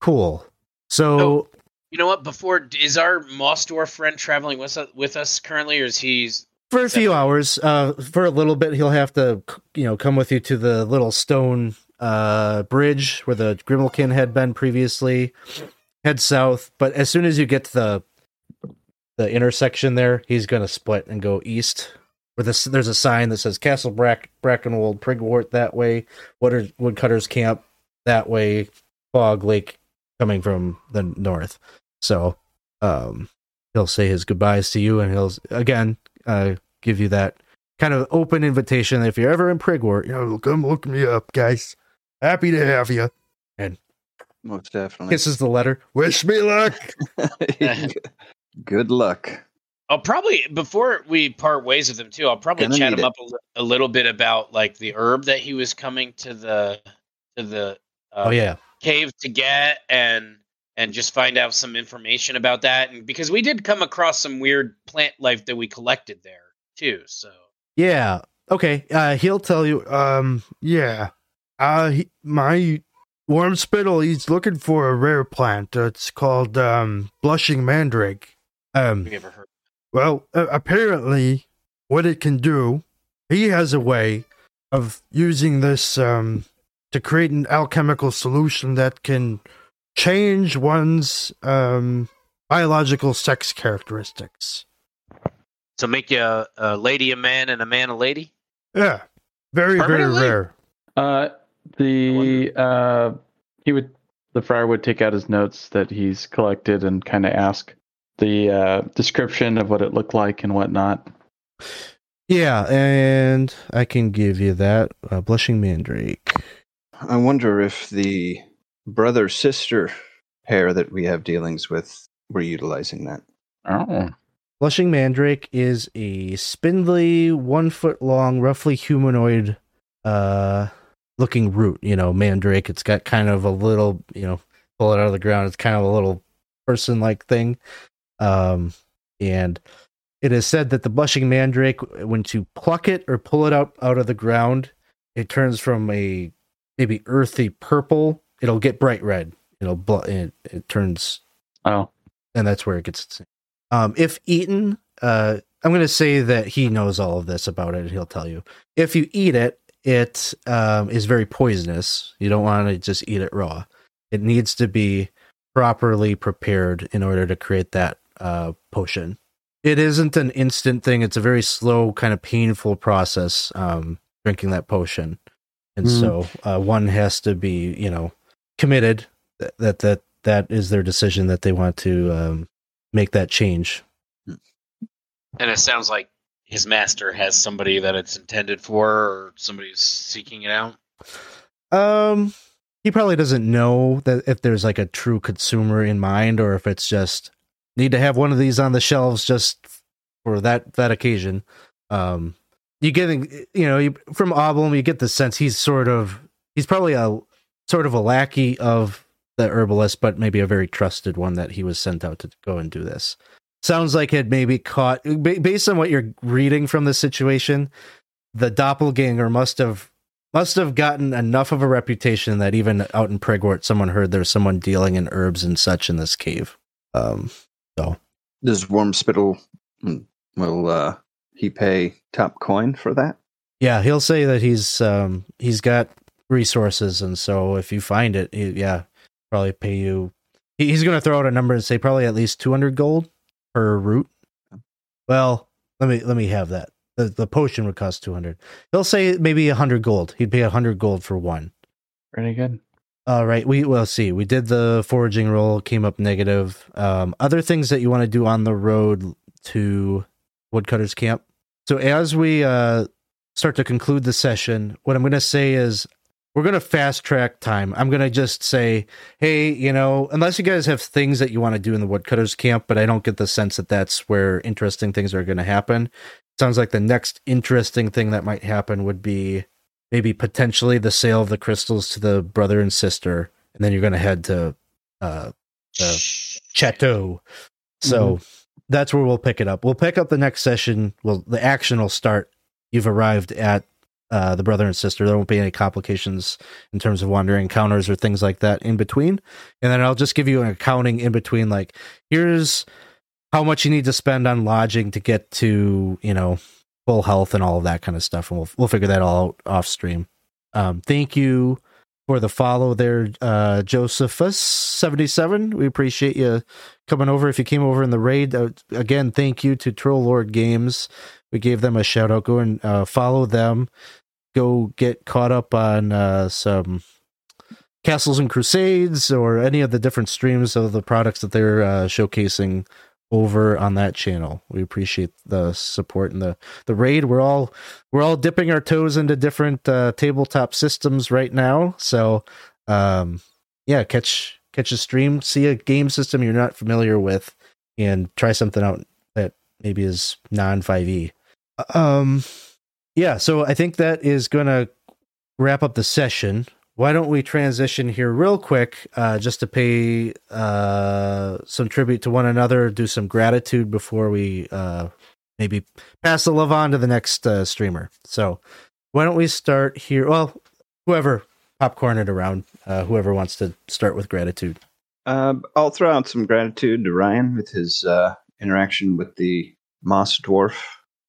Cool. So... so, you know what? Before, is our Moss Dwarf friend traveling with us, with us currently, or is he... For a few hours, uh, for a little bit, he'll have to, you know, come with you to the little stone uh, bridge where the Grimalkin had been previously. Head south, but as soon as you get to the the intersection there, he's going to split and go east. Where this, there's a sign that says Castle Brack, Brackenwold, Prigwort that way, Wood, Woodcutter's Camp that way, Fog Lake coming from the north. So um, he'll say his goodbyes to you, and he'll again. Uh, give you that kind of open invitation that if you're ever in Prigwort, you know, come look me up, guys. Happy to have you. And most definitely kisses the letter. Wish me luck. Good luck. I'll probably, before we part ways with him too, I'll probably Gonna chat him it. up a, a little bit about like the herb that he was coming to the to the uh, oh yeah cave to get, and and just find out some information about that. And because we did come across some weird plant life that we collected there too. So, yeah. Okay. Uh, he'll tell you, um, yeah, uh, he, my Wyrmspittle, he's looking for a rare plant. Uh, it's called, um, Blushing Mandrake. Um, you ever heard of it? Well, uh, apparently what it can do, he has a way of using this, um, to create an alchemical solution that can change one's um, biological sex characteristics. So make you a, a lady a man and a man a lady? Yeah. Very, very rare. Uh, the uh, he would the friar would take out his notes that he's collected and kind of ask the uh, description of what it looked like and whatnot. Yeah, and I can give you that. Uh, Blushing Mandrake. I wonder if the brother-sister pair that we have dealings with, we're utilizing that. Oh. Blushing Mandrake is a spindly, one-foot-long, roughly humanoid uh, looking root, you know, mandrake. It's got kind of a little, you know, pull it out of the ground. It's kind of a little person-like thing. Um, and it is said that the Blushing Mandrake, when to pluck it or pull it out, out of the ground, it turns from a maybe earthy purple. It'll get bright red. It'll bl- it, it turns. Oh, and that's where it gets its name. Um, if eaten, uh, I'm going to say that he knows all of this about it. And he'll tell you if you eat it. It um, is very poisonous. You don't want to just eat it raw. It needs to be properly prepared in order to create that uh, potion. It isn't an instant thing. It's a very slow, kind of painful process. Um, drinking that potion, and mm. so uh, one has to be, you know. committed that that that is their decision that they want to um, make that change. And it sounds like his master has somebody that it's intended for, or somebody who's seeking it out. Um, he probably doesn't know that if there's like a true consumer in mind, or if it's just need to have one of these on the shelves just for that that occasion. Um, you getting you know you, from Obolm, you get the sense he's sort of he's probably a sort of a lackey of the herbalist, but maybe a very trusted one that he was sent out to go and do this. Sounds like it maybe caught, based on what you're reading from the situation, the doppelganger must have must have gotten enough of a reputation that even out in Prigwort, someone heard there's someone dealing in herbs and such in this cave. Um, so does Wyrmspittle, will uh, he pay top coin for that? Yeah, he'll say that he's um, he's got resources, and so if you find it, he, yeah, probably pay you. He, he's going to throw out a number and say probably at least two hundred gold per root. Well, let me let me have that. The, the potion would cost two hundred. He'll say maybe a hundred gold. He'd pay a hundred gold for one. Pretty good. All right, we will see. We did the foraging roll, came up negative. Um, other things that you want to do on the road to Woodcutter's Camp. So as we uh, start to conclude the session, what I'm going to say is, we're going to fast track time. I'm going to just say, hey, you know, unless you guys have things that you want to do in the Woodcutter's Camp, but I don't get the sense that that's where interesting things are going to happen. It sounds like the next interesting thing that might happen would be maybe potentially the sale of the crystals to the brother and sister. and then you're going to head to uh, the chateau. So mm-hmm. that's where we'll pick it up. We'll pick up the next session. Well, the action will start. You've arrived at uh, the brother and sister. There won't be any complications in terms of wandering encounters or things like that in between. And then I'll just give you an accounting in between. Like, here's how much you need to spend on lodging to get to, you know, full health and all of that kind of stuff. And we'll, we'll figure that all out off stream. Um, thank you for the follow there, uh, Josephus seventy-seven. We appreciate you coming over. If you came over in the raid, uh, again, thank you to Troll Lord Games. We gave them a shout out. Go and uh, follow them. Go get caught up on uh, some Castles and Crusades or any of the different streams of the products that they're uh, showcasing over on that channel. We appreciate the support and the, the raid. We're all we're all dipping our toes into different uh, tabletop systems right now. So um, yeah, catch catch a stream, see a game system you're not familiar with, and try something out that maybe is non five e. Um, yeah, so I think that is going to wrap up the session. Why don't we transition here real quick uh, just to pay uh, some tribute to one another, do some gratitude before we uh, maybe pass the love on to the next uh, streamer. So why don't we start here? Well, whoever popcorn it around, uh, whoever wants to start with gratitude. Uh, I'll throw out some gratitude to Ryan with his uh, interaction with the Moss Dwarf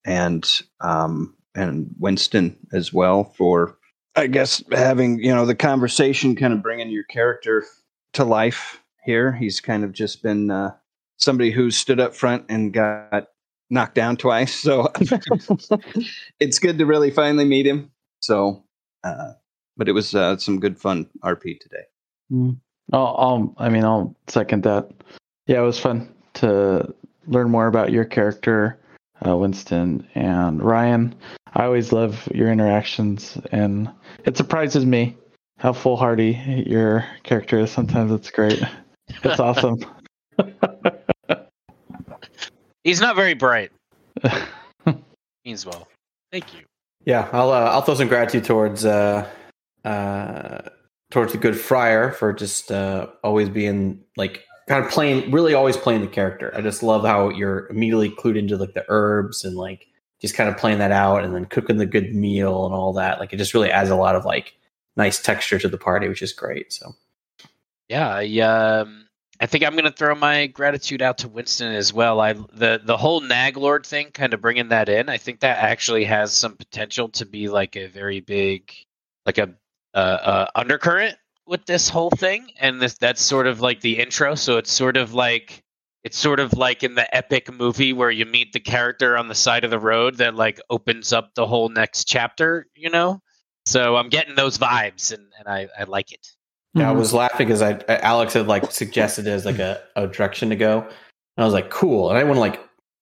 and um, and Winston as well for, I guess, having, you know, the conversation, kind of bringing your character to life here. He's kind of just been uh, somebody who stood up front and got knocked down twice. So it's good to really finally meet him. So, uh, but it was uh, some good fun R P today. Mm. I'll, I'll, I mean, I'll second that. Yeah, it was fun to learn more about your character, uh, Winston and Ryan. I always love your interactions, and it surprises me how foolhardy your character is. Sometimes it's great. It's awesome. He's not very bright. Means well. Thank you. Yeah, I'll uh, I'll throw some gratitude towards uh, uh, towards the good friar for just uh, always being like kind of playing, really always playing the character. I just love how you're immediately clued into like the herbs and like just kind of playing that out and then cooking the good meal and all that. Like, it just really adds a lot of like nice texture to the party, which is great. So, yeah, yeah. Um, I think I'm going to throw my gratitude out to Winston as well. I, the, the whole Nag-Lord thing, kind of bringing that in, I think that actually has some potential to be like a very big, like a, uh, uh undercurrent with this whole thing. And this, that's sort of like the intro. So it's sort of like, It's sort of like in the epic movie where you meet the character on the side of the road that like opens up the whole next chapter, you know? So I'm getting those vibes and, and I, I like it. Yeah, I was laughing because I Alex had like suggested it as like a, a direction to go. And I was like, cool. And I want to like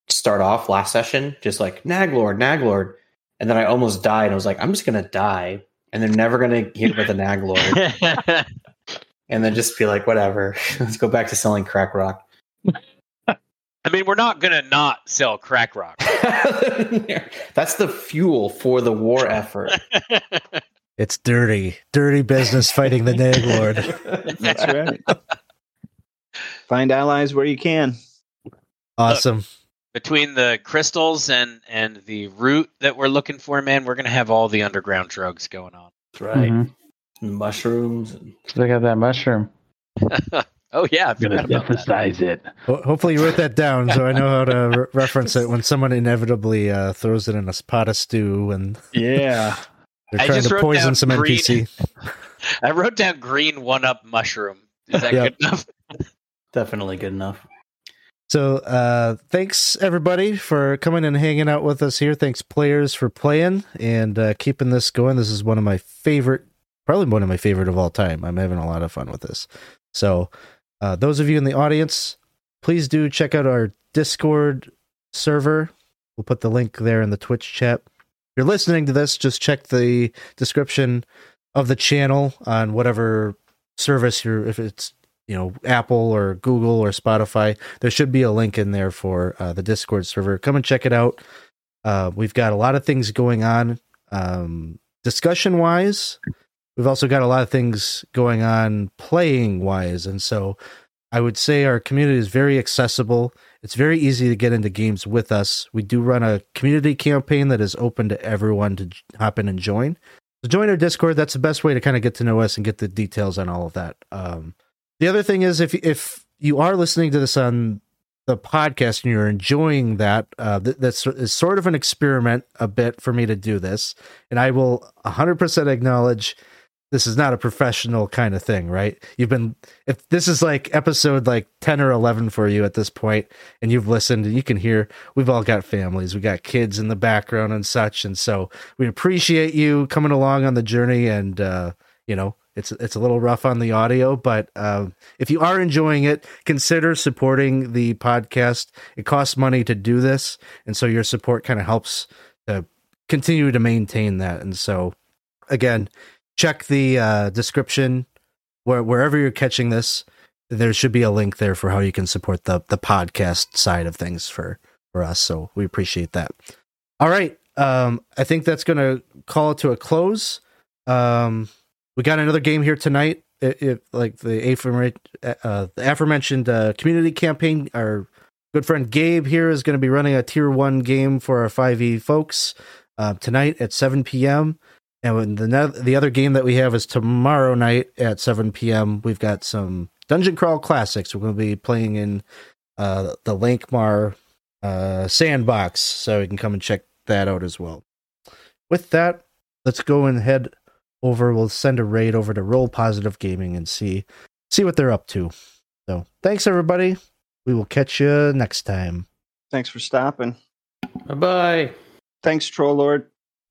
start off last session, just like Nag-Lord, Nag-Lord. And then I almost died. I was like, I'm just going to die. And they're never going to hit with the Nag-Lord. And then just be like, whatever. Let's go back to selling crack rock. I mean, we're not going to not sell crack rock. That's the fuel for the war effort. It's dirty, dirty business fighting the Nag-Lord. That's right. Find allies where you can. Awesome. Look, between the crystals and, and the root that we're looking for, man, we're going to have all the underground drugs going on. That's right. Mm-hmm. Mushrooms. And- Look at that mushroom. Oh, yeah. I'm going to emphasize it. Hopefully you wrote that down so I know how to re- reference it when someone inevitably uh, throws it in a pot of stew. And yeah. They're trying to poison some green, N P C. I wrote down green one-up mushroom. Is that yep. good enough? Definitely good enough. So uh, thanks, everybody, for coming and hanging out with us here. Thanks, players, for playing and uh, keeping this going. This is one of my favorite, probably one of my favorite of all time. I'm having a lot of fun with this. So... Uh, those of you in the audience, please do check out our Discord server. We'll put the link there in the Twitch chat. If you're listening to this, just check the description of the channel on whatever service you're, if it's, you know, Apple or Google or Spotify, there should be a link in there for uh, the Discord server. Come and check it out. Uh, we've got a lot of things going on um, discussion-wise. we've also got a lot of things going on playing wise. And so I would say our community is very accessible. It's very easy to get into games with us. We do run a community campaign that is open to everyone to hop in and join. So join our Discord. That's the best way to kind of get to know us and get the details on all of that. Um, the other thing is, if if you are listening to this on the podcast and you're enjoying that, uh, th- that's is sort of an experiment a bit for me to do this. And I will one hundred percent acknowledge this is not a professional kind of thing, right? You've been, if this is like episode like ten or eleven for you at this point, and you've listened, and you can hear, we've all got families, we got kids in the background and such. And so we appreciate you coming along on the journey. And, uh, you know, it's, it's a little rough on the audio, but um, if you are enjoying it, consider supporting the podcast. It costs money to do this. And so your support kind of helps to continue to maintain that. And so again, check the uh, description where, wherever you're catching this. There should be a link there for how you can support the the podcast side of things for, for us. So we appreciate that. All right. Um, I think that's going to call it to a close. Um, we got another game here tonight. It, it, like the, uh, the aforementioned uh, community campaign, our good friend Gabe here is going to be running a tier one game for our five E folks uh, tonight at seven p.m. And the the other game that we have is tomorrow night at seven p.m. We've got some Dungeon Crawl Classics. We're going to be playing in uh, the Lankmar uh, sandbox, so you can come and check that out as well. With that, let's go and head over. We'll send a raid over to Roll Positive Gaming and see see what they're up to. So thanks, everybody. We will catch you next time. Thanks for stopping. Bye-bye. Thanks, Troll Lord.